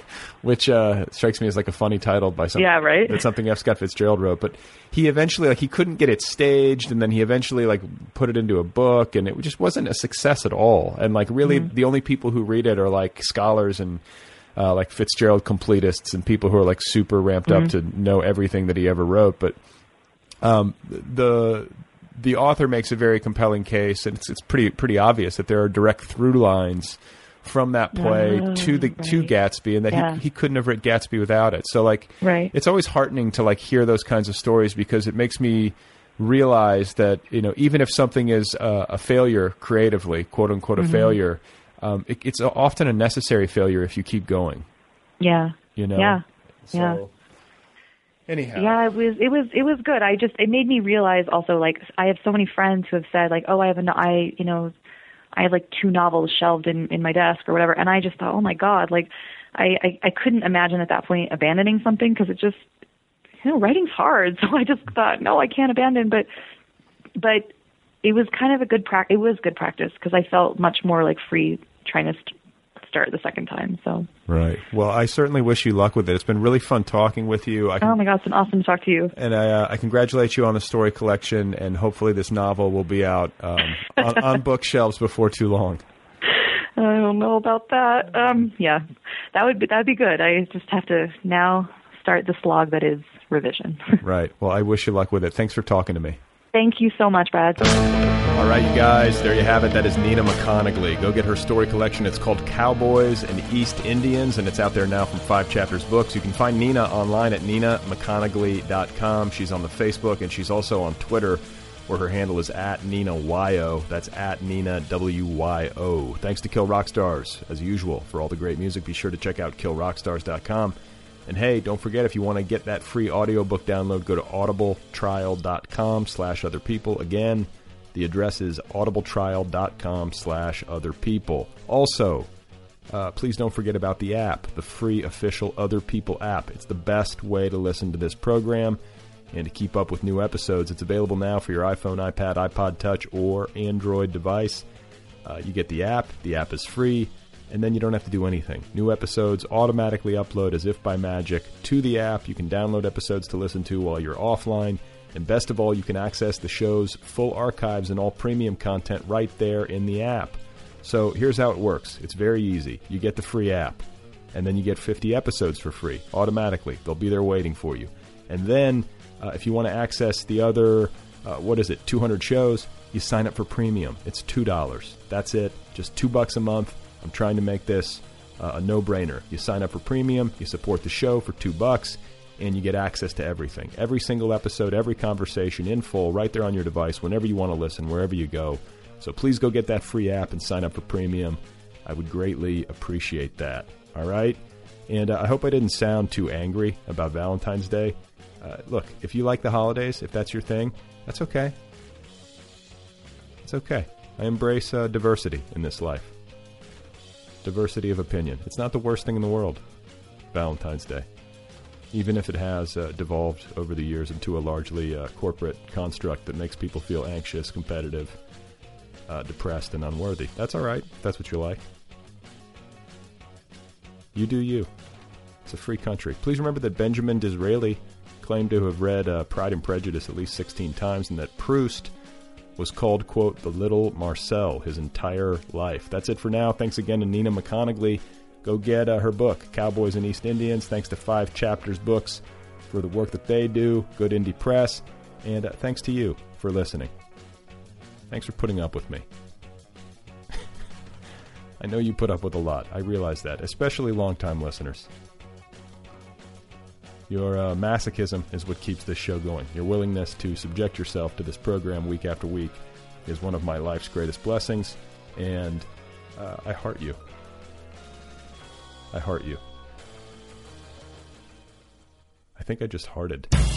which uh, strikes me as like a funny title by something. Yeah, right. That's something F. Scott Fitzgerald wrote, but he eventually like he couldn't get it staged, and then he eventually like put it into a book, and it just wasn't a success at all. And like really, mm-hmm. the only people who read it are like scholars and. Uh, like Fitzgerald completists and people who are like super ramped mm-hmm. up to know everything that he ever wrote. But um, the the author makes a very compelling case, and it's it's pretty pretty obvious that there are direct through lines from that play oh, to the right. to Gatsby, and that yeah. he, he couldn't have written Gatsby without it. So like right. it's always heartening to like hear those kinds of stories, because it makes me realize that, you know, even if something is uh, a failure creatively, quote unquote, mm-hmm. a failure. Um, it, it's often a necessary failure if you keep going. Yeah. You know? Yeah. So, yeah. Anyhow. Yeah, it was, it was, it was good. I just, it made me realize also, like, I have so many friends who have said like, oh, I have an, I, you know, I have like two novels shelved in, in my desk or whatever. And I just thought, oh my God, like I, I, I couldn't imagine at that point abandoning something, because it just, you know, writing's hard. So I just thought, no, I can't abandon. But, but it was kind of a good practice. It was good practice because I felt much more like free trying to st- start the second time. So right. Well, I certainly wish you luck with it. It's been really fun talking with you. I can, oh my God, it's been awesome to talk to you. And I, uh, I congratulate you on the story collection, and hopefully this novel will be out um, on, on bookshelves before too long. I don't know about that. Um, yeah, that would be that'd be good. I just have to now start the slog that is revision. Right. Well, I wish you luck with it. Thanks for talking to me. Thank you so much, Brad. All right, you guys, there you have it. That is Nina McConigley. Go get her story collection. It's called Cowboys and East Indians, and it's out there now from Five Chapters Books. You can find Nina online at nina mcconagly dot com. She's on the Facebook, and she's also on Twitter, where her handle is at Nina Wyo. That's at Nina W Y O. Thanks to Kill Rock Stars, as usual, for all the great music. Be sure to check out kill rock stars dot com. And hey, don't forget, if you want to get that free audiobook download, go to audibletrial.com slash other people. Again, the address is audibletrial.com slash other people. Also, uh, please don't forget about the app, the free official Other People app. It's the best way to listen to this program and to keep up with new episodes. It's available now for your iPhone, iPad, iPod Touch, or Android device. Uh, you get the app. The app is free. And then you don't have to do anything. New episodes automatically upload as if by magic to the app. You can download episodes to listen to while you're offline. And best of all, you can access the show's full archives and all premium content right there in the app. So here's how it works. It's very easy. You get the free app. And then you get fifty episodes for free automatically. They'll be there waiting for you. And then uh, if you want to access the other, uh, what is it, two hundred shows, you sign up for premium. It's two dollars. That's it. Just two bucks a month. I'm trying to make this uh, a no-brainer. You sign up for premium, you support the show for two bucks, and you get access to everything. Every single episode, every conversation in full, right there on your device, whenever you want to listen, wherever you go. So please go get that free app and sign up for premium. I would greatly appreciate that. All right? And uh, I hope I didn't sound too angry about Valentine's Day. Uh, look, if you like the holidays, if that's your thing, that's okay. It's okay. I embrace uh, diversity in this life. Diversity of opinion. It's not the worst thing in the world, Valentine's Day, even if it has uh, devolved over the years into a largely uh, corporate construct that makes people feel anxious, competitive, uh, depressed, and unworthy. That's all right. That's what you like. You do you. It's a free country. Please remember that Benjamin Disraeli claimed to have read uh, Pride and Prejudice at least sixteen times, and that Proust was called, quote, the Little Marcel his entire life. That's it for now. Thanks again to Nina McConigley. Go get uh, her book, Cowboys and East Indians. Thanks to Five Chapters Books for the work that they do. Good Indie Press. And uh, thanks to you for listening. Thanks for putting up with me. I know you put up with a lot. I realize that, especially long-time listeners. Your uh, masochism is what keeps this show going. Your willingness to subject yourself to this program week after week is one of my life's greatest blessings, and uh, I heart you. I heart you. I think I just hearted.